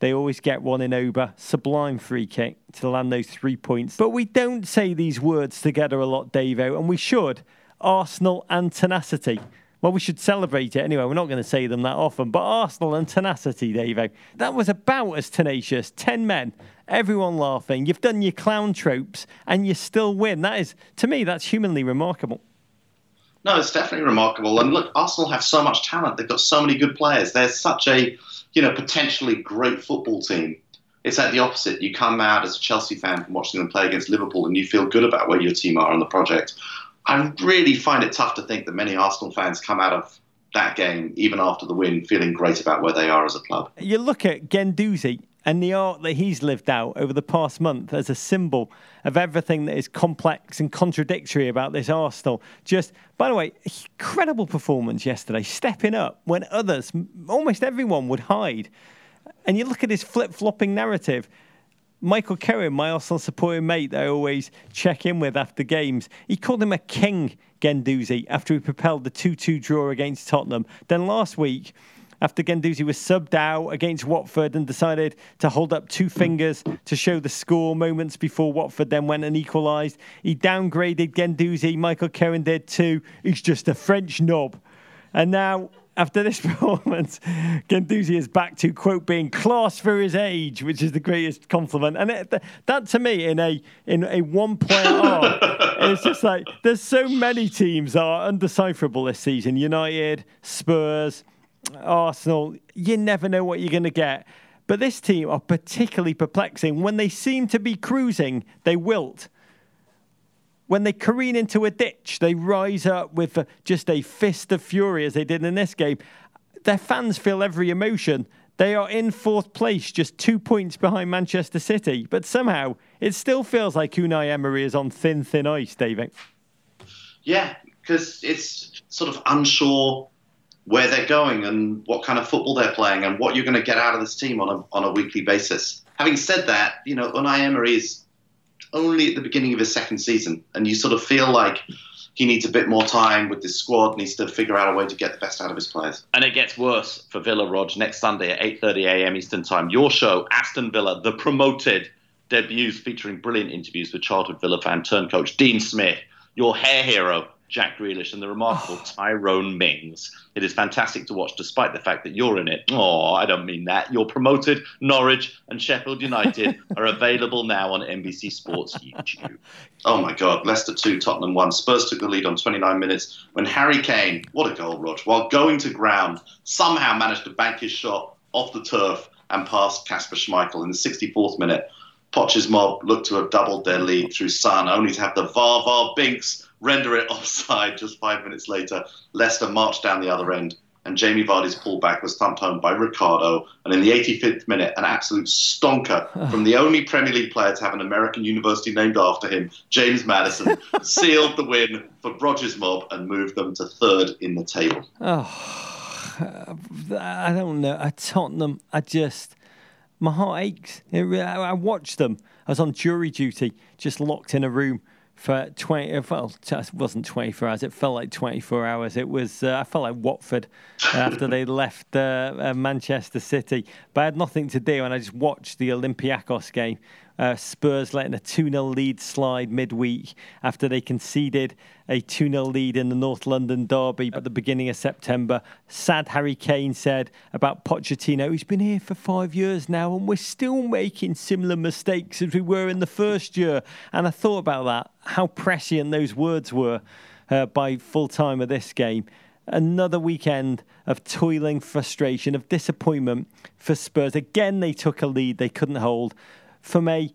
they always get one in Oba. Sublime free kick to land those 3 points. But we don't say these words together a lot, Devo, and we should. Arsenal and tenacity. Well, we should celebrate it anyway. We're not going to say them that often. But Arsenal and tenacity, Davo. That was about as tenacious. 10 men, everyone laughing. You've done your clown tropes and you still win. That is, to me, that's humanly remarkable. No, it's definitely remarkable. And look, Arsenal have so much talent. They've got so many good players. They're such a, potentially great football team. It's at the opposite. You come out as a Chelsea fan from watching them play against Liverpool and you feel good about where your team are on the project. I really find it tough to think that many Arsenal fans come out of that game, even after the win, feeling great about where they are as a club. You look at Guendouzi and the art that he's lived out over the past month as a symbol of everything that is complex and contradictory about this Arsenal. Just, by the way, incredible performance yesterday, stepping up when others, almost everyone, would hide. And you look at his flip-flopping narrative. Michael Kerrin, my Arsenal supporting mate that I always check in with after games, he called him a king, Guendouzi, after he propelled the 2-2 draw against Tottenham. Then last week, after Guendouzi was subbed out against Watford and decided to hold up two fingers to show the score moments before Watford then went and equalised, he downgraded Guendouzi. Michael Kerrin did too. He's just a French knob. And now, after this performance, Guendouzi is back to, quote, being class for his age, which is the greatest compliment. And that, to me, in a one-player art, it's just like, there's so many teams that are undecipherable this season. United, Spurs, Arsenal. You never know what you're going to get. But this team are particularly perplexing. When they seem to be cruising, they wilt. When they careen into a ditch, they rise up with just a fist of fury, as they did in this game. Their fans feel every emotion. They are in fourth place, just 2 points behind Manchester City. But somehow, it still feels like Unai Emery is on thin, thin ice, David. Yeah, because it's sort of unsure where they're going and what kind of football they're playing and what you're going to get out of this team on a weekly basis. Having said that, Unai Emery is only at the beginning of his second season, and you sort of feel like he needs a bit more time with this squad, needs to figure out a way to get the best out of his players. And it gets worse for Villa, Rog, next Sunday at 8:30 a.m. Eastern Time. Your show, Aston Villa, The Promoted, debuts featuring brilliant interviews with childhood Villa fan turned coach Dean Smith, your hair hero, Jack Grealish, and the remarkable Tyrone Mings. It is fantastic to watch, despite the fact that you're in it. Oh, I don't mean that. Your Promoted, Norwich and Sheffield United are available now on NBC Sports YouTube. Oh, my God. Leicester 2, Tottenham 1. Spurs took the lead on 29 minutes when Harry Kane, what a goal, Rog, while going to ground, somehow managed to bank his shot off the turf and past Kasper Schmeichel in the 64th minute. Poch's mob looked to have doubled their lead through Son, only to have the VAR Binks render it offside just 5 minutes later. Leicester marched down the other end, and Jamie Vardy's pullback was thumped home by Ricardo. And in the 85th minute, an absolute stonker from the only Premier League player to have an American university named after him, James Madison, sealed the win for Rodgers' mob and moved them to third in the table. Oh, I don't know. Tottenham, I just... My heart aches. I watched them. I was on jury duty, just locked in a room for 20, well, it wasn't 24 hours. It felt like 24 hours. It was, I felt like Watford after they left Manchester City. But I had nothing to do, and I just watched the Olympiacos game. Spurs letting a 2-0 lead slide midweek after they conceded a 2-0 lead in the North London derby at the beginning of September. Sad Harry Kane said about Pochettino, he's been here for 5 years now and we're still making similar mistakes as we were in the first year. And I thought about that, how prescient those words were by full-time of this game. Another weekend of toiling frustration, of disappointment for Spurs. Again, they took a lead they couldn't hold. From a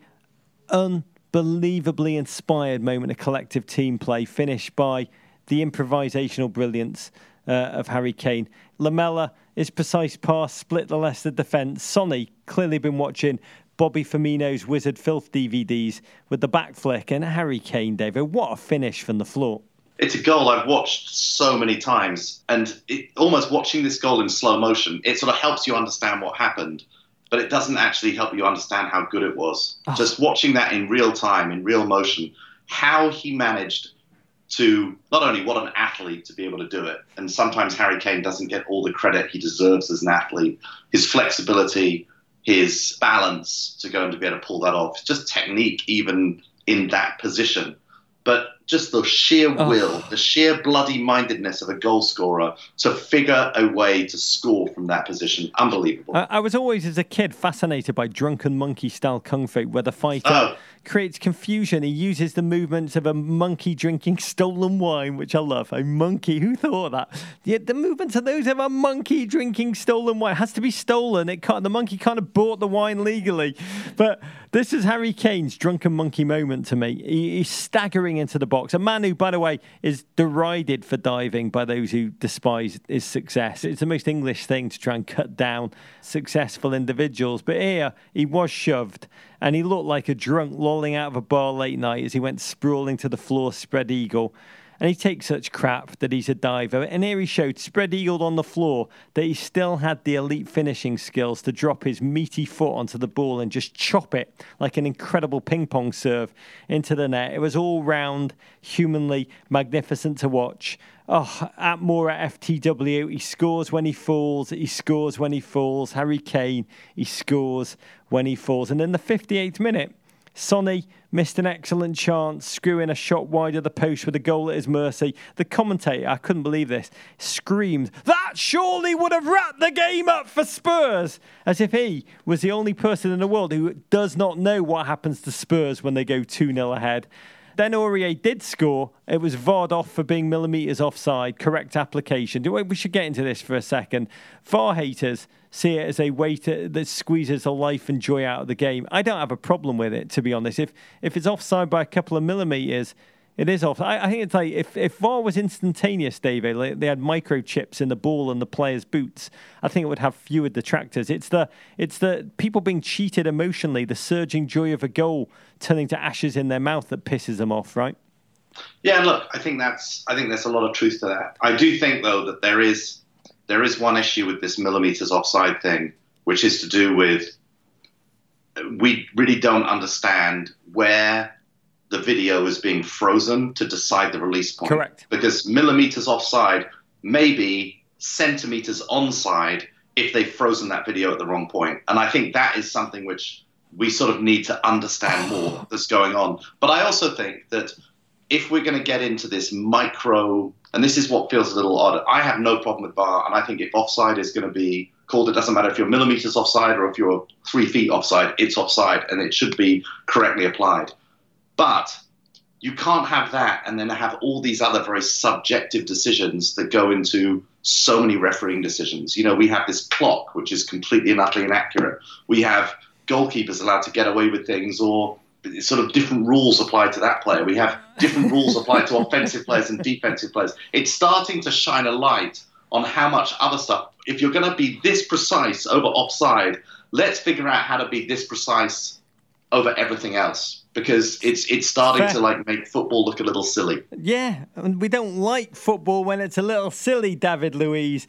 unbelievably inspired moment of collective team play, finished by the improvisational brilliance of Harry Kane. Lamella, his precise pass, split the Leicester defence. Sonny, clearly been watching Bobby Firmino's Wizard Filth DVDs with the back flick. And Harry Kane, David, what a finish from the floor. It's a goal I've watched so many times. And almost watching this goal in slow motion, it sort of helps you understand what happened. But it doesn't actually help you understand how good it was. Oh. Just watching that in real time, in real motion, how he managed to, not only what an athlete to be able to do it, and sometimes Harry Kane doesn't get all the credit he deserves as an athlete, his flexibility, his balance to go and to be able to pull that off, just technique even in that position. But just the sheer will, the sheer bloody-mindedness of a goal scorer to figure a way to score from that position. Unbelievable. I was always, as a kid, fascinated by drunken monkey-style kung fu, where the fighter creates confusion. He uses the movements of a monkey drinking stolen wine, which I love. A monkey, who thought that? Yeah, the movements of those of a monkey drinking stolen wine. It has to be stolen. The monkey can't have bought the wine legally. But this is Harry Kane's drunken monkey moment to me. He's staggering into the box. A man who, by the way, is derided for diving by those who despise his success. It's the most English thing to try and cut down successful individuals. But here, he was shoved, and he looked like a drunk lolling out of a bar late night as he went sprawling to the floor, spread eagle. And he takes such crap that he's a diver. And here he showed, spread eagled on the floor, that he still had the elite finishing skills to drop his meaty foot onto the ball and just chop it like an incredible ping pong serve into the net. It was all round, humanly magnificent to watch. Atmore at FTW, he scores when he falls, he scores when he falls. Harry Kane, he scores when he falls. And in the 58th minute, Sonny missed an excellent chance, screwing a shot wide of the post with a goal at his mercy. The commentator, I couldn't believe this, screamed, that surely would have wrapped the game up for Spurs, as if he was the only person in the world who does not know what happens to Spurs when they go 2-0 ahead. Then Aurier did score. It was VAR'd off for being millimetres offside. Correct application. We should get into this for a second. VAR haters see it as a way that squeezes the life and joy out of the game. I don't have a problem with it, to be honest. If it's offside by a couple of millimetres, it is offside. I think it's like, if VAR was instantaneous, David, like they had microchips in the ball and the players' boots, I think it would have fewer detractors. It's the people being cheated emotionally, the surging joy of a goal turning to ashes in their mouth that pisses them off, right? Yeah, and look, I think there's a lot of truth to that. I do think, though, that there is one issue with this millimeters offside thing, which is to do with we really don't understand where the video is being frozen to decide the release point. Correct. Because millimeters offside may be centimeters onside if they've frozen that video at the wrong point. And I think that is something which we sort of need to understand more that's going on. But I also think that if we're going to get into this micro, and this is what feels a little odd, I have no problem with VAR, and I think if offside is going to be called, it doesn't matter if you're millimeters offside or if you're 3 feet offside, it's offside, and it should be correctly applied. But you can't have that and then have all these other very subjective decisions that go into so many refereeing decisions. You know, we have this clock, which is completely and utterly inaccurate. We have goalkeepers allowed to get away with things, or sort of different rules applied to that player. We have different rules applied to offensive players and defensive players. It's starting to shine a light on how much other stuff. If you're going to be this precise over offside, let's figure out how to be this precise over everything else, because it's starting to like make football look a little silly. Yeah, and we don't like football when it's a little silly, David Luiz.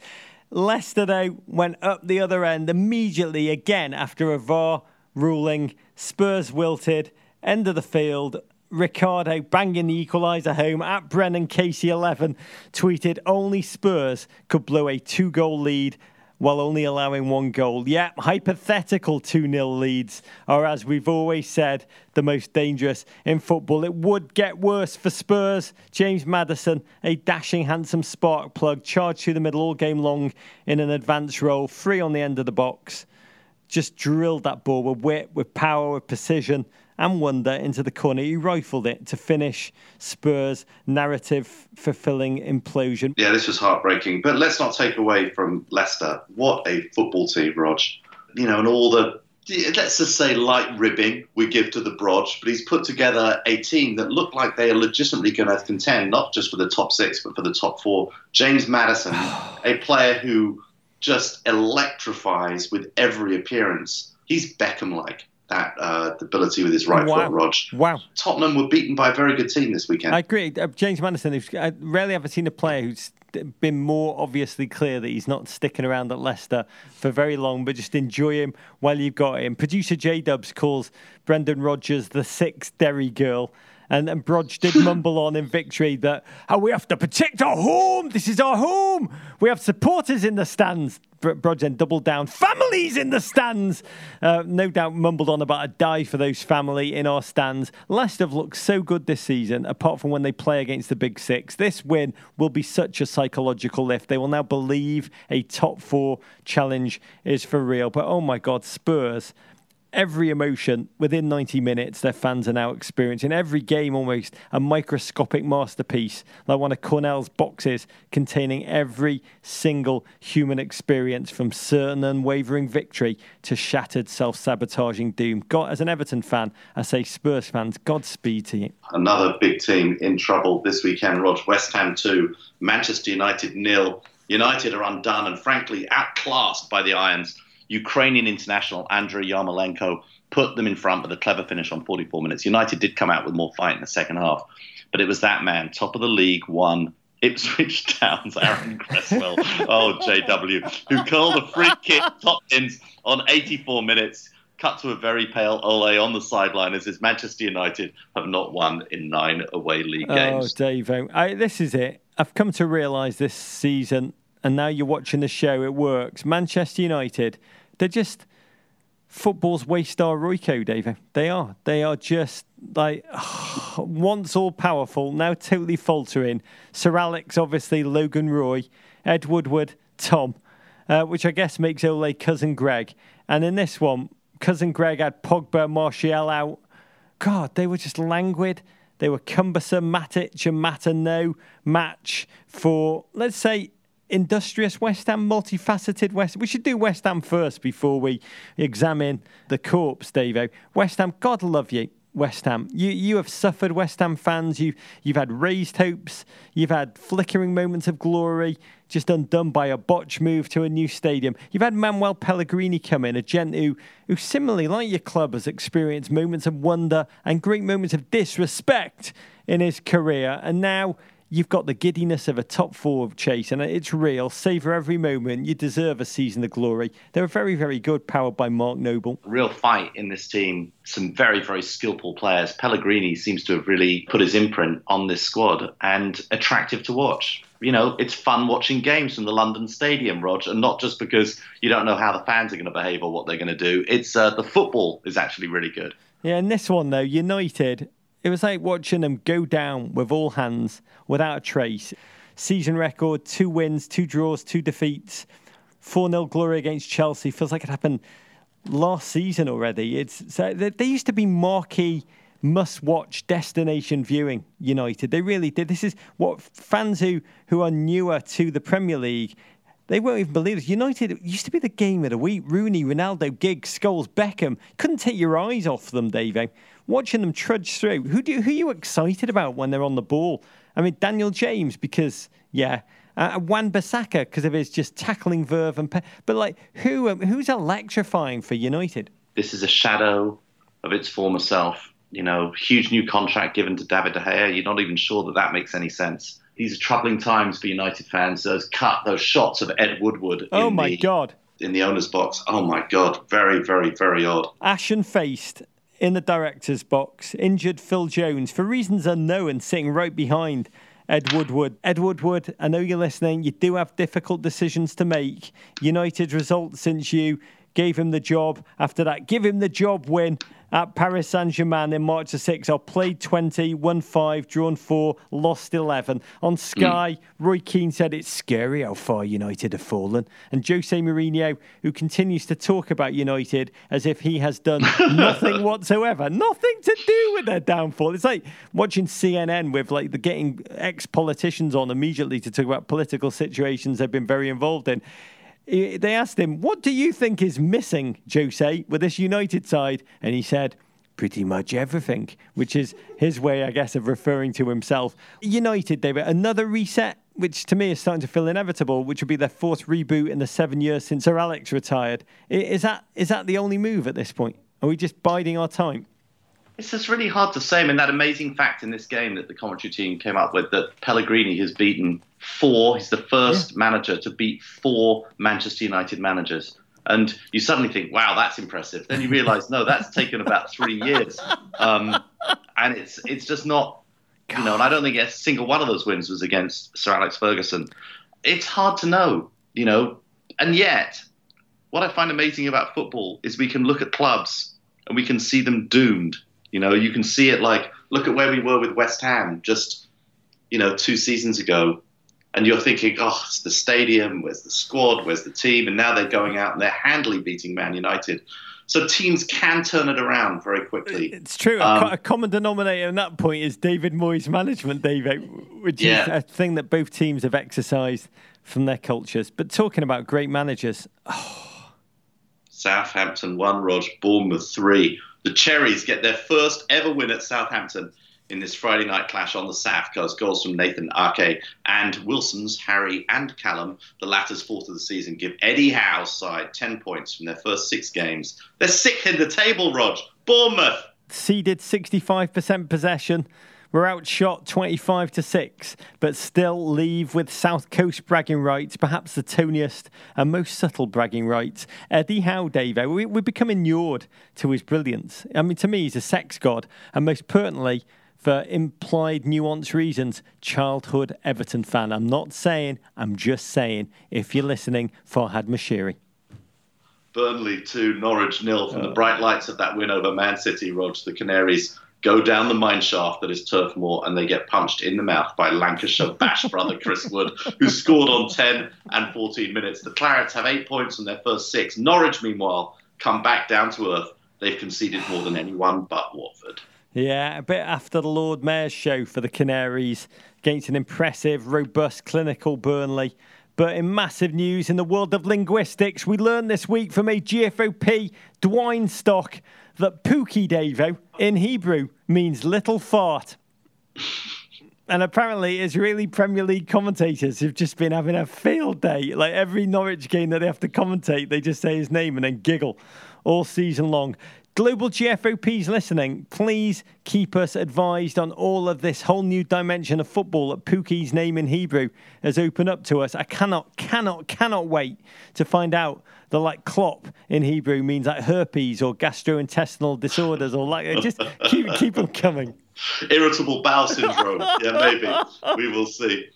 Leicester, though, went up the other end immediately again after a VAR ruling. Spurs wilted, end of the field. Ricardo banging the equaliser home. At Brennan Casey 11 tweeted, only Spurs could blow a 2-goal lead while only allowing 1 goal. Yep, hypothetical 2-0 leads are, as we've always said, the most dangerous in football. It would get worse for Spurs. James Maddison, a dashing, handsome spark plug, charged through the middle all game long in an advance role, free on the end of the box. Just drilled that ball with wit, with power, with precision and wonder into the corner. He rifled it to finish Spurs' narrative-fulfilling implosion. Yeah, this was heartbreaking. But let's not take away from Leicester. What a football team, Rog. You know, and all the, let's just say, light ribbing we give to the Brog. But he's put together a team that looked like they are legitimately going to contend, not just for the top six, but for the top four. James Maddison, a player who just electrifies with every appearance. He's Beckham-like. That ability with his right foot, Rog. Wow. Tottenham were beaten by a very good team this weekend. I agree. James Maddison, I rarely ever seen a player who's been more obviously clear that he's not sticking around at Leicester for very long, but just enjoy him while you've got him. Producer J-Dubs calls Brendan Rodgers the sixth Derry girl. And Brodge did mumble on in victory that, oh, we have to protect our home. This is our home. We have supporters in the stands. Brodge then doubled down. Families in the stands. No doubt mumbled on about a die for those family in our stands. Leicester have looked so good this season, apart from when they play against the Big Six. This win will be such a psychological lift. They will now believe a top four challenge is for real. But, oh, my God, Spurs. Every emotion within 90 minutes their fans are now experiencing. Every game almost a microscopic masterpiece, like one of Cornell's boxes containing every single human experience, from certain unwavering victory to shattered self-sabotaging doom. God, as an Everton fan, I say Spurs fans, Godspeed to you. Another big team in trouble this weekend, Rog. West Ham 2, Manchester United 0. United are undone and frankly outclassed by the Irons. Ukrainian international Andriy Yarmolenko put them in front with a clever finish on 44 minutes. United did come out with more fight in the second half, but it was that man, top of the League One, Ipswich Town's Aaron Cresswell, oh, JW, who curled a free kick, top ins on 84 minutes, cut to a very pale Ole on the sideline as his Manchester United have not won in 9 away league games. Oh, Devo, this is it. I've come to realise this season, and now you're watching the show, it works. Manchester United, they're just football's waystar Royko, David. They are. They are just like once all-powerful, now totally faltering. Sir Alex, obviously, Logan Roy, Ed Woodward, Tom, which I guess makes Ole Cousin Greg. And in this one, Cousin Greg had Pogba, Martial out. God, they were just languid. They were cumbersome. Matic and Mata, no match for, let's say, industrious West Ham, multifaceted West Ham. We should do West Ham first before we examine the corpse, Davo. West Ham, God love you, West Ham. You have suffered, West Ham fans. You've had raised hopes. You've had flickering moments of glory, just undone by a botch move to a new stadium. You've had Manuel Pellegrini come in, a gent who similarly, like your club, has experienced moments of wonder and great moments of disrespect in his career. And now you've got the giddiness of a top four chase, and it's real. Savour every moment. You deserve a season of glory. They were very, very good, powered by Mark Noble. Real fight in this team. Some very, very skillful players. Pellegrini seems to have really put his imprint on this squad, and attractive to watch. You know, it's fun watching games from the London Stadium, Rog, and not just because you don't know how the fans are going to behave or what they're going to do. It's the football is actually really good. Yeah, and this one, though, United, it was like watching them go down with all hands, without a trace. Season record, 2 wins, 2 draws, 2 defeats. 4-0 glory against Chelsea. Feels like it happened last season already. They used to be marquee, must-watch destination viewing, United. They really did. This is what fans who are newer to the Premier League, they won't even believe this. United used to be the game of the week. Rooney, Ronaldo, Giggs, Scholes, Beckham. Couldn't take your eyes off them, Davo. Watching them trudge through. Who are you excited about when they're on the ball? I mean, Daniel James, because, yeah. Wan-Bissaka, because of his just tackling verve. But, like, who's electrifying for United? This is a shadow of its former self. You know, huge new contract given to David De Gea. You're not even sure that makes any sense. These are troubling times for United fans. Those shots of Ed Woodward. Oh my God! In the owner's box. Oh my God! Very, very, very odd. Ashen-faced in the director's box. Injured Phil Jones for reasons unknown, sitting right behind Ed Woodward. Ed Woodward, I know you're listening. You do have difficult decisions to make. United results since you gave him the job. After that, give him the job win at Paris Saint-Germain in March the 6th. I played 20, won 5, drawn 4, lost 11. On Sky, Roy Keane said it's scary how far United have fallen. And Jose Mourinho, who continues to talk about United as if he has done nothing whatsoever. Nothing to do with their downfall. It's like watching CNN with like the getting ex-politicians on immediately to talk about political situations they've been very involved in. They asked him, what do you think is missing, Jose, with this United side? And he said, pretty much everything, which is his way, I guess, of referring to himself. United, David, another reset, which to me is starting to feel inevitable, which would be their fourth reboot in the 7 years since Sir Alex retired. Is that the only move at this point? Are we just biding our time? It's just really hard to say. I mean, that amazing fact in this game that the commentary team came up with, that Pellegrini has beaten four. He's the first manager to beat four Manchester United managers. And you suddenly think, wow, that's impressive. Then you realise, no, that's taken about 3 years. And it's just not, you know, and I don't think a single one of those wins was against Sir Alex Ferguson. It's hard to know, you know. And yet, what I find amazing about football is we can look at clubs and we can see them doomed. You know, you can see it like, look at where we were with West Ham just, you know, 2 seasons ago. And you're thinking, oh, it's the stadium, where's the squad, where's the team? And now they're going out and they're handily beating Man United. So teams can turn it around very quickly. It's true. A common denominator in that point is David Moyes' management, David, which is a thing that both teams have exercised from their cultures. But talking about great managers. Oh. Southampton 1, Roger, Bournemouth 3. The Cherries get their first ever win at Southampton in this Friday night clash on the SAF, because goals from Nathan Ake and Wilson's Harry and Callum, the latter's fourth of the season, give Eddie Howe's side 10 points from their first 6 games. They're sixth in the table, Rog. Bournemouth. Ceded 65% possession. We're outshot 25-6, but still leave with South Coast bragging rights, perhaps the toniest and most subtle bragging rights. Eddie Howe, Dave, we become inured to his brilliance. I mean, to me, he's a sex god, and most pertinently, for implied nuance reasons, childhood Everton fan. I'm not saying, I'm just saying, if you're listening, Farhad Mashiri. Burnley 2, Norwich 0 from the bright lights of that win over Man City, Rog. The Canaries go down the mine shaft that is Turf Moor, and they get punched in the mouth by Lancashire bash brother Chris Wood, who scored on 10 and 14 minutes. The Clarets have 8 points from their first 6. Norwich, meanwhile, come back down to earth. They've conceded more than anyone but Watford. Yeah, a bit after the Lord Mayor's show for the Canaries against an impressive, robust, clinical Burnley. But in massive news in the world of linguistics, we learned this week from a GFOP, Dwine Stock, that Pookie, Devo, in Hebrew means little fart. And apparently Israeli Premier League commentators have just been having a field day. Like every Norwich game that they have to commentate, they just say his name and then giggle all season long. Global GFOPs listening, please keep us advised on all of this whole new dimension of football that Pookie's name in Hebrew has opened up to us. I cannot wait to find out that like Klopp in Hebrew means like herpes or gastrointestinal disorders or like, just keep them coming. Irritable bowel syndrome. Yeah, maybe. We will see.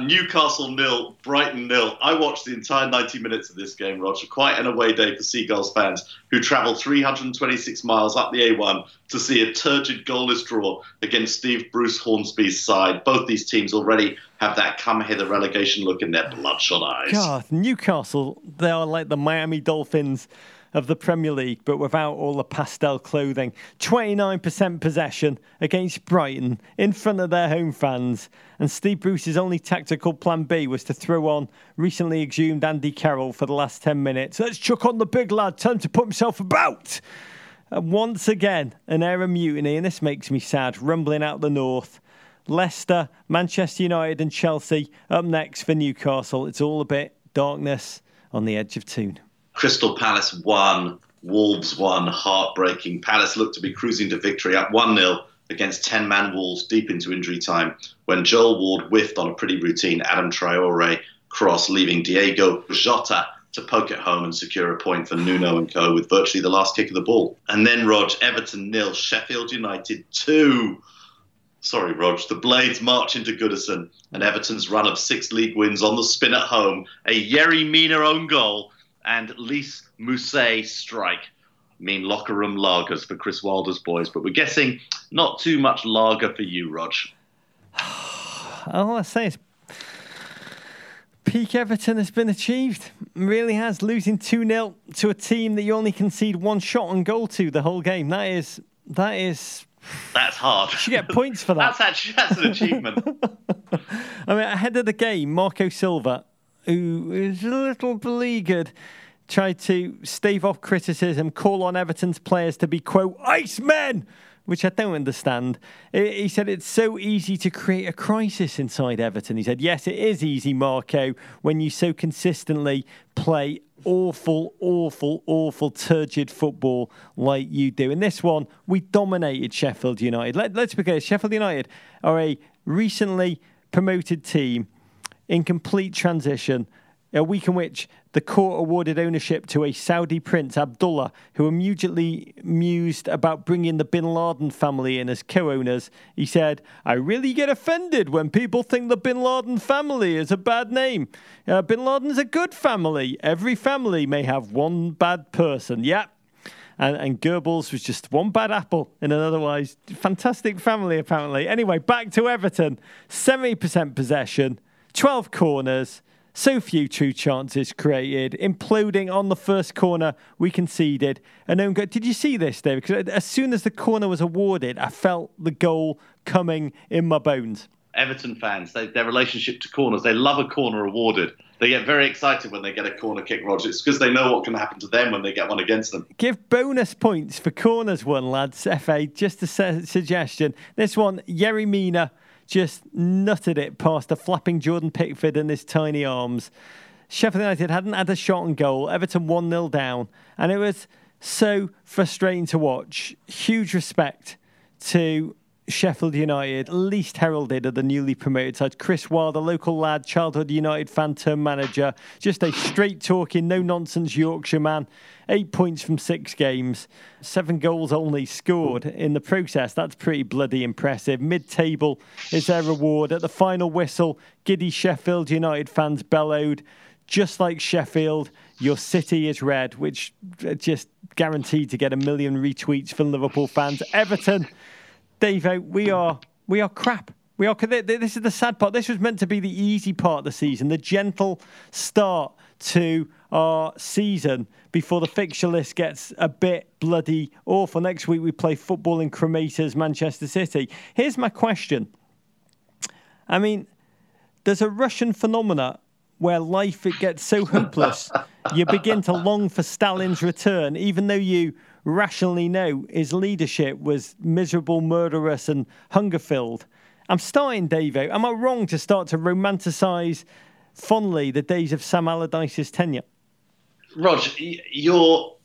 Newcastle 0, Brighton 0. I watched the entire 90 minutes of this game, Roger. Quite an away day for Seagulls fans who travelled 326 miles up the A1 to see a turgid goalless draw against Steve Bruce Hornsby's side. Both these teams already have that come-hither relegation look in their bloodshot eyes. God, Newcastle, they are like the Miami Dolphins of the Premier League, but without all the pastel clothing. 29% possession against Brighton in front of their home fans. And Steve Bruce's only tactical plan B was to throw on recently exhumed Andy Carroll for the last 10 minutes. Let's chuck on the big lad, time to put himself about. And once again, an air of mutiny, and this makes me sad, rumbling out the north. Leicester, Manchester United and Chelsea up next for Newcastle. It's all a bit darkness on the edge of tune. Crystal Palace 1, Wolves 1, heartbreaking. Palace looked to be cruising to victory, up 1-0 against 10-man Wolves deep into injury time when Joel Ward whiffed on a pretty routine Adam Traore cross, leaving Diego Jota to poke it home and secure a point for Nuno and co with virtually the last kick of the ball. And then, Rog, Everton 0, Sheffield United 2. Sorry, Rog, the Blades march into Goodison and Everton's run of 6 league wins on the spin at home, a Yerry Mina own goal and Lise Mousset strike mean locker room lagers for Chris Wilder's boys, but we're guessing not too much lager for you, Rog. All I say is peak Everton has been achieved. Really has. Losing 2-0 to a team that you only concede one shot on goal to the whole game. That's hard. You should get points for that. that's an achievement. I mean, ahead of the game, Marco Silva, who is a little beleaguered, tried to stave off criticism, call on Everton's players to be, quote, Icemen, which I don't understand. He said it's so easy to create a crisis inside Everton. He said, yes, it is easy, Marco, when you so consistently play awful, turgid football like you do. In this one, we dominated Sheffield United. Let's be clear, Sheffield United are a recently promoted team in complete transition, a week in which the court awarded ownership to a Saudi prince, Abdullah, who immediately mused about bringing the Bin Laden family in as co-owners. He said, I really get offended when people think the Bin Laden family is a bad name. Bin Laden's a good family. Every family may have one bad person. Yeah. And Goebbels was just one bad apple in an otherwise fantastic family, apparently. Anyway, back to Everton. 70% possession, 12 corners, so few true chances created, imploding on the first corner we conceded. And own goal. Did you see this, David? Because as soon as the corner was awarded, I felt the goal coming in my bones. Everton fans, their relationship to corners, they love a corner awarded. They get very excited when they get a corner kick, Roger. It's because they know what can happen to them when they get one against them. Give bonus points for corners won, lads, FA. Just a suggestion. This one, Yerry Mina just nutted it past the flapping Jordan Pickford and his tiny arms. Sheffield United hadn't had a shot on goal. Everton 1-0 down. And it was so frustrating to watch. Huge respect to Sheffield United, least heralded of the newly promoted side. Chris Wilder, local lad, childhood United fan turned manager. Just a straight-talking, no-nonsense Yorkshire man. 8 points from 6 games. 7 goals only scored in the process. That's pretty bloody impressive. Mid-table is their reward. At the final whistle, giddy Sheffield United fans bellowed, just like Sheffield, your city is red, which just guaranteed to get 1 million retweets from Liverpool fans. Everton, Devo, we are crap. This is the sad part. This was meant to be the easy part of the season, the gentle start to our season before the fixture list gets a bit bloody awful. Next week we play football in Cremators, Manchester City. Here's my question. I mean, there's a Russian phenomena where life, it gets so hopeless, you begin to long for Stalin's return, even though you rationally know his leadership was miserable, murderous and hunger-filled. I'm starting, Davo, am I wrong to start to romanticise fondly the days of Sam Allardyce's tenure? Rog, your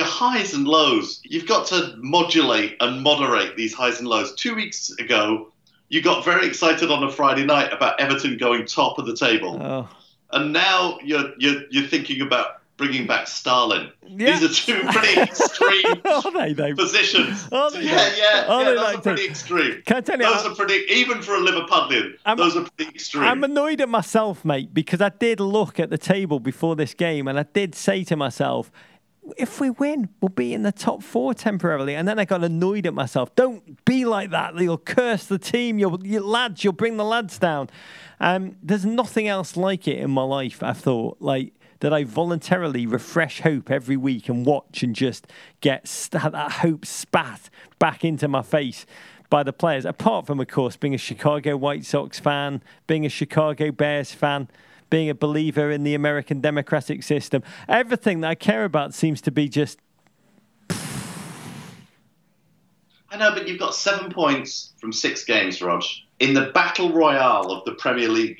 highs and lows, you've got to modulate and moderate these highs and lows. 2 weeks ago, you got very excited on a Friday night about Everton going top of the table. Oh. And now you're thinking about bringing back Stalin. Yeah. These are two pretty extreme positions. Those are pretty extreme. Can I tell you, those are pretty, even for a Liverpudlian, those are pretty extreme. I'm annoyed at myself, mate, because I did look at the table before this game and I did say to myself, if we win, we'll be in the top 4 temporarily. And then I got annoyed at myself. Don't be like that. You'll curse the team. You'll bring the lads down. There's nothing else like it in my life, I thought. That I voluntarily refresh hope every week and watch and just get that hope spat back into my face by the players. Apart from, of course, being a Chicago White Sox fan, being a Chicago Bears fan, being a believer in the American democratic system. Everything that I care about seems to be just... I know, but you've got 7 points from 6 games, Rog. In the battle royale of the Premier League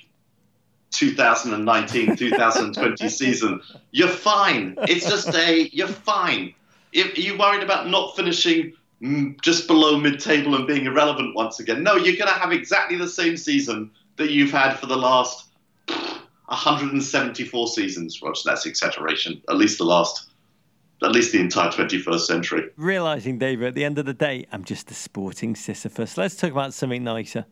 2019-2020 season, you're fine. It's just you're fine. If you're worried about not finishing just below mid-table and being irrelevant once again. No, you're going to have exactly the same season that you've had for the last 174 seasons, Roger. That's exaggeration. At least the entire 21st century. Realising, David, at the end of the day, I'm just a sporting Sisyphus. Let's talk about something nicer.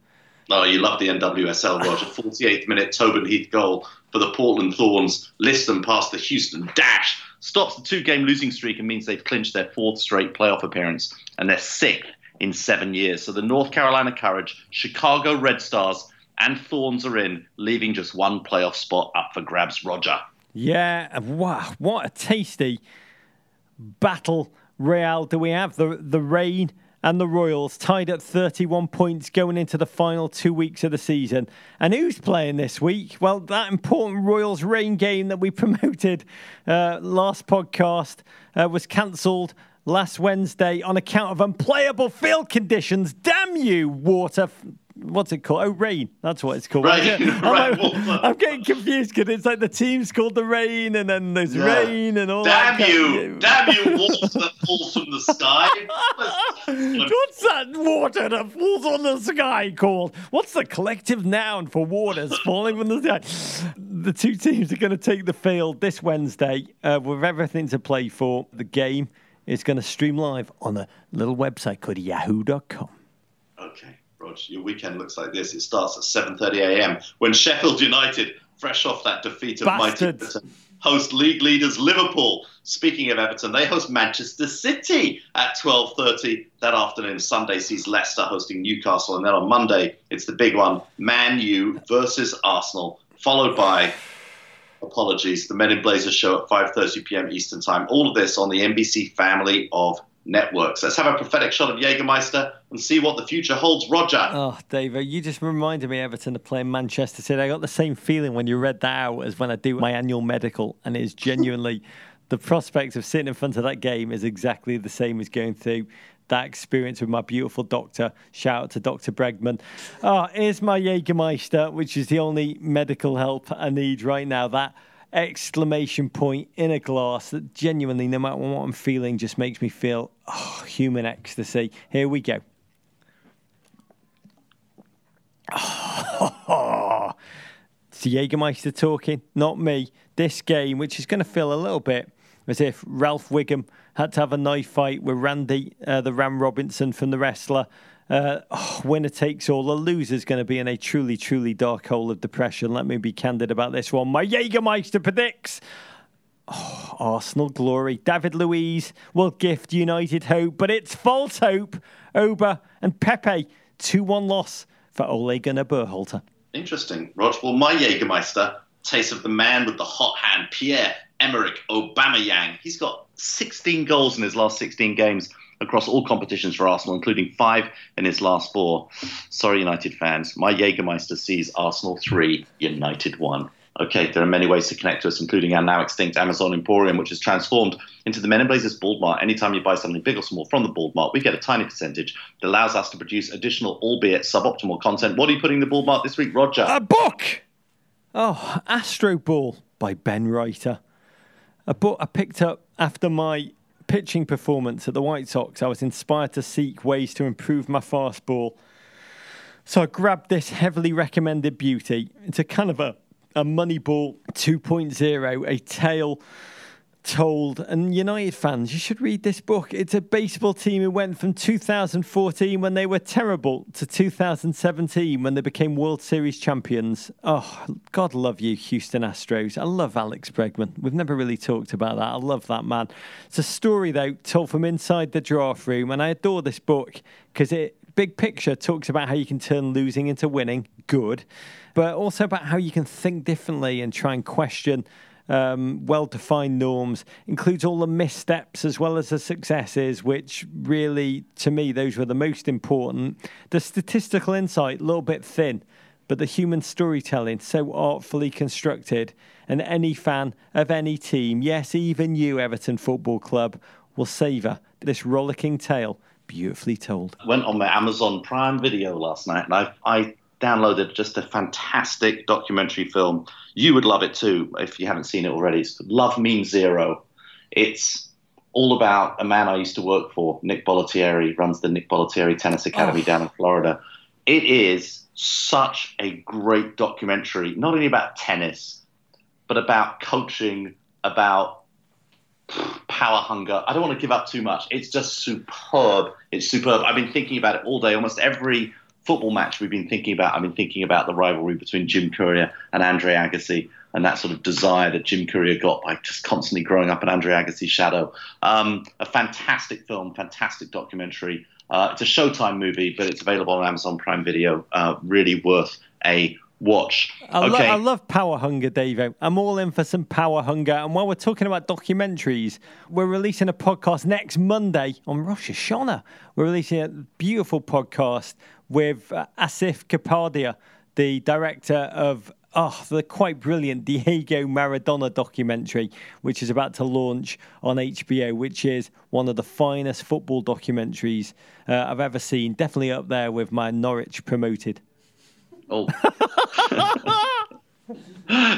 Oh, you love the NWSL, Roger. 48th minute Tobin Heath goal for the Portland Thorns. Liston past the Houston Dash. Stops the 2-game losing streak and means they've clinched their 4th straight playoff appearance. And they're 6th in 7 years. So the North Carolina Courage, Chicago Red Stars and Thorns are in, leaving just one playoff spot up for grabs, Roger. Yeah, wow, what a tasty battle royale do we have. The Rain and the Royals tied at 31 points going into the final 2 weeks of the season. And who's playing this week? Well, that important Royals Rain game that we promoted last podcast was cancelled last Wednesday on account of unplayable field conditions. Damn you, water... What's it called? Oh, Rain. That's what it's called. Rain, I'm getting confused because it's like the team's called the Rain and then there's Rain and all damn that. Damn you, water that falls from the sky. What's that water that falls on the sky called? What's the collective noun for waters falling from the sky? The two teams are going to take the field this Wednesday with everything to play for. The game is going to stream live on a little website called yahoo.com. Okay. Roger, your weekend looks like this. It starts at 7:30 a.m. when Sheffield United, fresh off that defeat of mighty Everton, host league leaders Liverpool. Speaking of Everton, they host Manchester City at 12:30 that afternoon. Sunday sees Leicester hosting Newcastle. And then on Monday, it's the big one, Man U versus Arsenal, followed by, apologies, the Men in Blazers show at 5:30 p.m. Eastern Time. All of this on the NBC family of networks. Let's have a prophetic shot of Jägermeister and see what the future holds, Roger. Oh, David, you just reminded me Everton are playing Manchester City. I got the same feeling when you read that out as when I do my annual medical, and it's genuinely the prospect of sitting in front of that game is exactly the same as going through that experience with my beautiful doctor. Shout out to Dr. Bregman. Oh, here's my Jägermeister, which is the only medical help I need right now. That exclamation point in a glass that genuinely, no matter what I'm feeling, just makes me feel human ecstasy. Here we go. Oh, it's the Jägermeister talking, not me. This game, which is going to feel a little bit as if Ralph Wiggum had to have a knife fight with Randy, the Ram Robinson from The Wrestler. Winner takes all. The loser's going to be in a truly, truly dark hole of depression. Let me be candid about this one. My Jägermeister predicts Arsenal glory. David Luiz will gift United hope, but it's false hope. Oba and Pepe, 2-1 loss for Ole Gunnar Berhalter. Interesting, Rog. Well, my Jägermeister, taste of the man with the hot hand, Pierre-Emerick Aubameyang. He's got 16 goals in his last 16 games across all competitions for Arsenal, including 5 in his last 4. Sorry, United fans. My Jägermeister sees Arsenal 3, United 1. Okay, there are many ways to connect to us, including our now extinct Amazon Emporium, which has transformed into the Men in Blazers Bald Mart. Anytime you buy something big or small from the Bald Mart, we get a tiny percentage that allows us to produce additional, albeit suboptimal content. What are you putting in the Bald Mart this week, Roger? A book! Oh, Astro Ball by Ben Reiter. A book I picked up after my pitching performance at the White Sox. I was inspired to seek ways to improve my fastball, so I grabbed this heavily recommended beauty. It's a kind of a Moneyball 2.0, a tale told. And United fans, you should read this book. It's a baseball team who went from 2014, when they were terrible, to 2017, when they became World Series champions. Oh, God love you, Houston Astros. I love Alex Bregman. We've never really talked about that. I love that man. It's a story, though, told from inside the draft room, and I adore this book because it, big picture, talks about how you can turn losing into winning. Good. But also about how you can think differently and try and question well-defined norms. Includes all the missteps as well as the successes, which really, to me, those were the most important. The statistical insight, a little bit thin, but the human storytelling, so artfully constructed. And any fan of any team, yes, even you, Everton Football Club, will savour this rollicking tale, beautifully told. I went on my Amazon Prime Video last night, and I downloaded just a fantastic documentary film. You would love it too if you haven't seen it already. It's Love Means Zero. It's all about a man I used to work for, Nick Bollettieri, runs the Nick Bollettieri Tennis Academy down in Florida. It is such a great documentary, not only about tennis, but about coaching, about power hunger. I don't want to give up too much. It's just superb. It's superb. I've been thinking about it all day. Almost every football match we've been thinking about, I've been thinking about the rivalry between Jim Courier and Andre Agassi, and that sort of desire that Jim Courier got by just constantly growing up in Andre Agassi's shadow. A fantastic film, fantastic documentary. It's a Showtime movie, but it's available on Amazon Prime Video. Really worth a watch. I love power hunger, Dave. I'm all in for some power hunger. And while we're talking about documentaries, we're releasing a podcast next Monday on Rosh Hashanah. We're releasing a beautiful podcast with Asif Kapadia, the director of the quite brilliant Diego Maradona documentary, which is about to launch on HBO, which is one of the finest football documentaries I've ever seen. Definitely up there with my Norwich Promoted. Oh.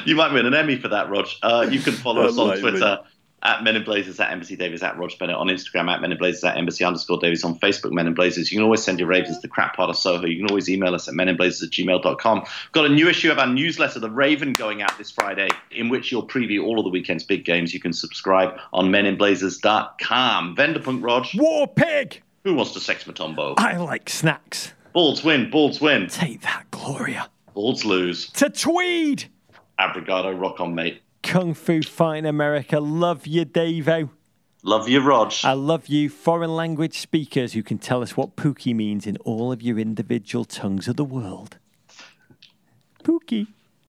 You might win an Emmy for that, Rog. You can follow us on Twitter at Men in Blazers, at Embassy Davies, at Rog Bennett, on Instagram at Men in Blazers, at Embassy _Davies, on Facebook Men in Blazers. You can always send your raves to the crap part of Soho. You can always email us at meninblazers@gmail.com. We've got a new issue of our newsletter, The Raven, going out this Friday, in which you'll preview all of the weekend's big games. You can subscribe on meninblazers.com. Vanderpunk, Rog. War pig! Who wants to sex Matombo? I like snacks. Balds win, Balds win. Take that, Gloria. Balds lose. To Tweed! Abrigado, rock on, mate. Kung Fu Fighting America. Love you, Devo. Love you, Rog. I love you, foreign language speakers who can tell us what Pookie means in all of your individual tongues of the world. Pookie.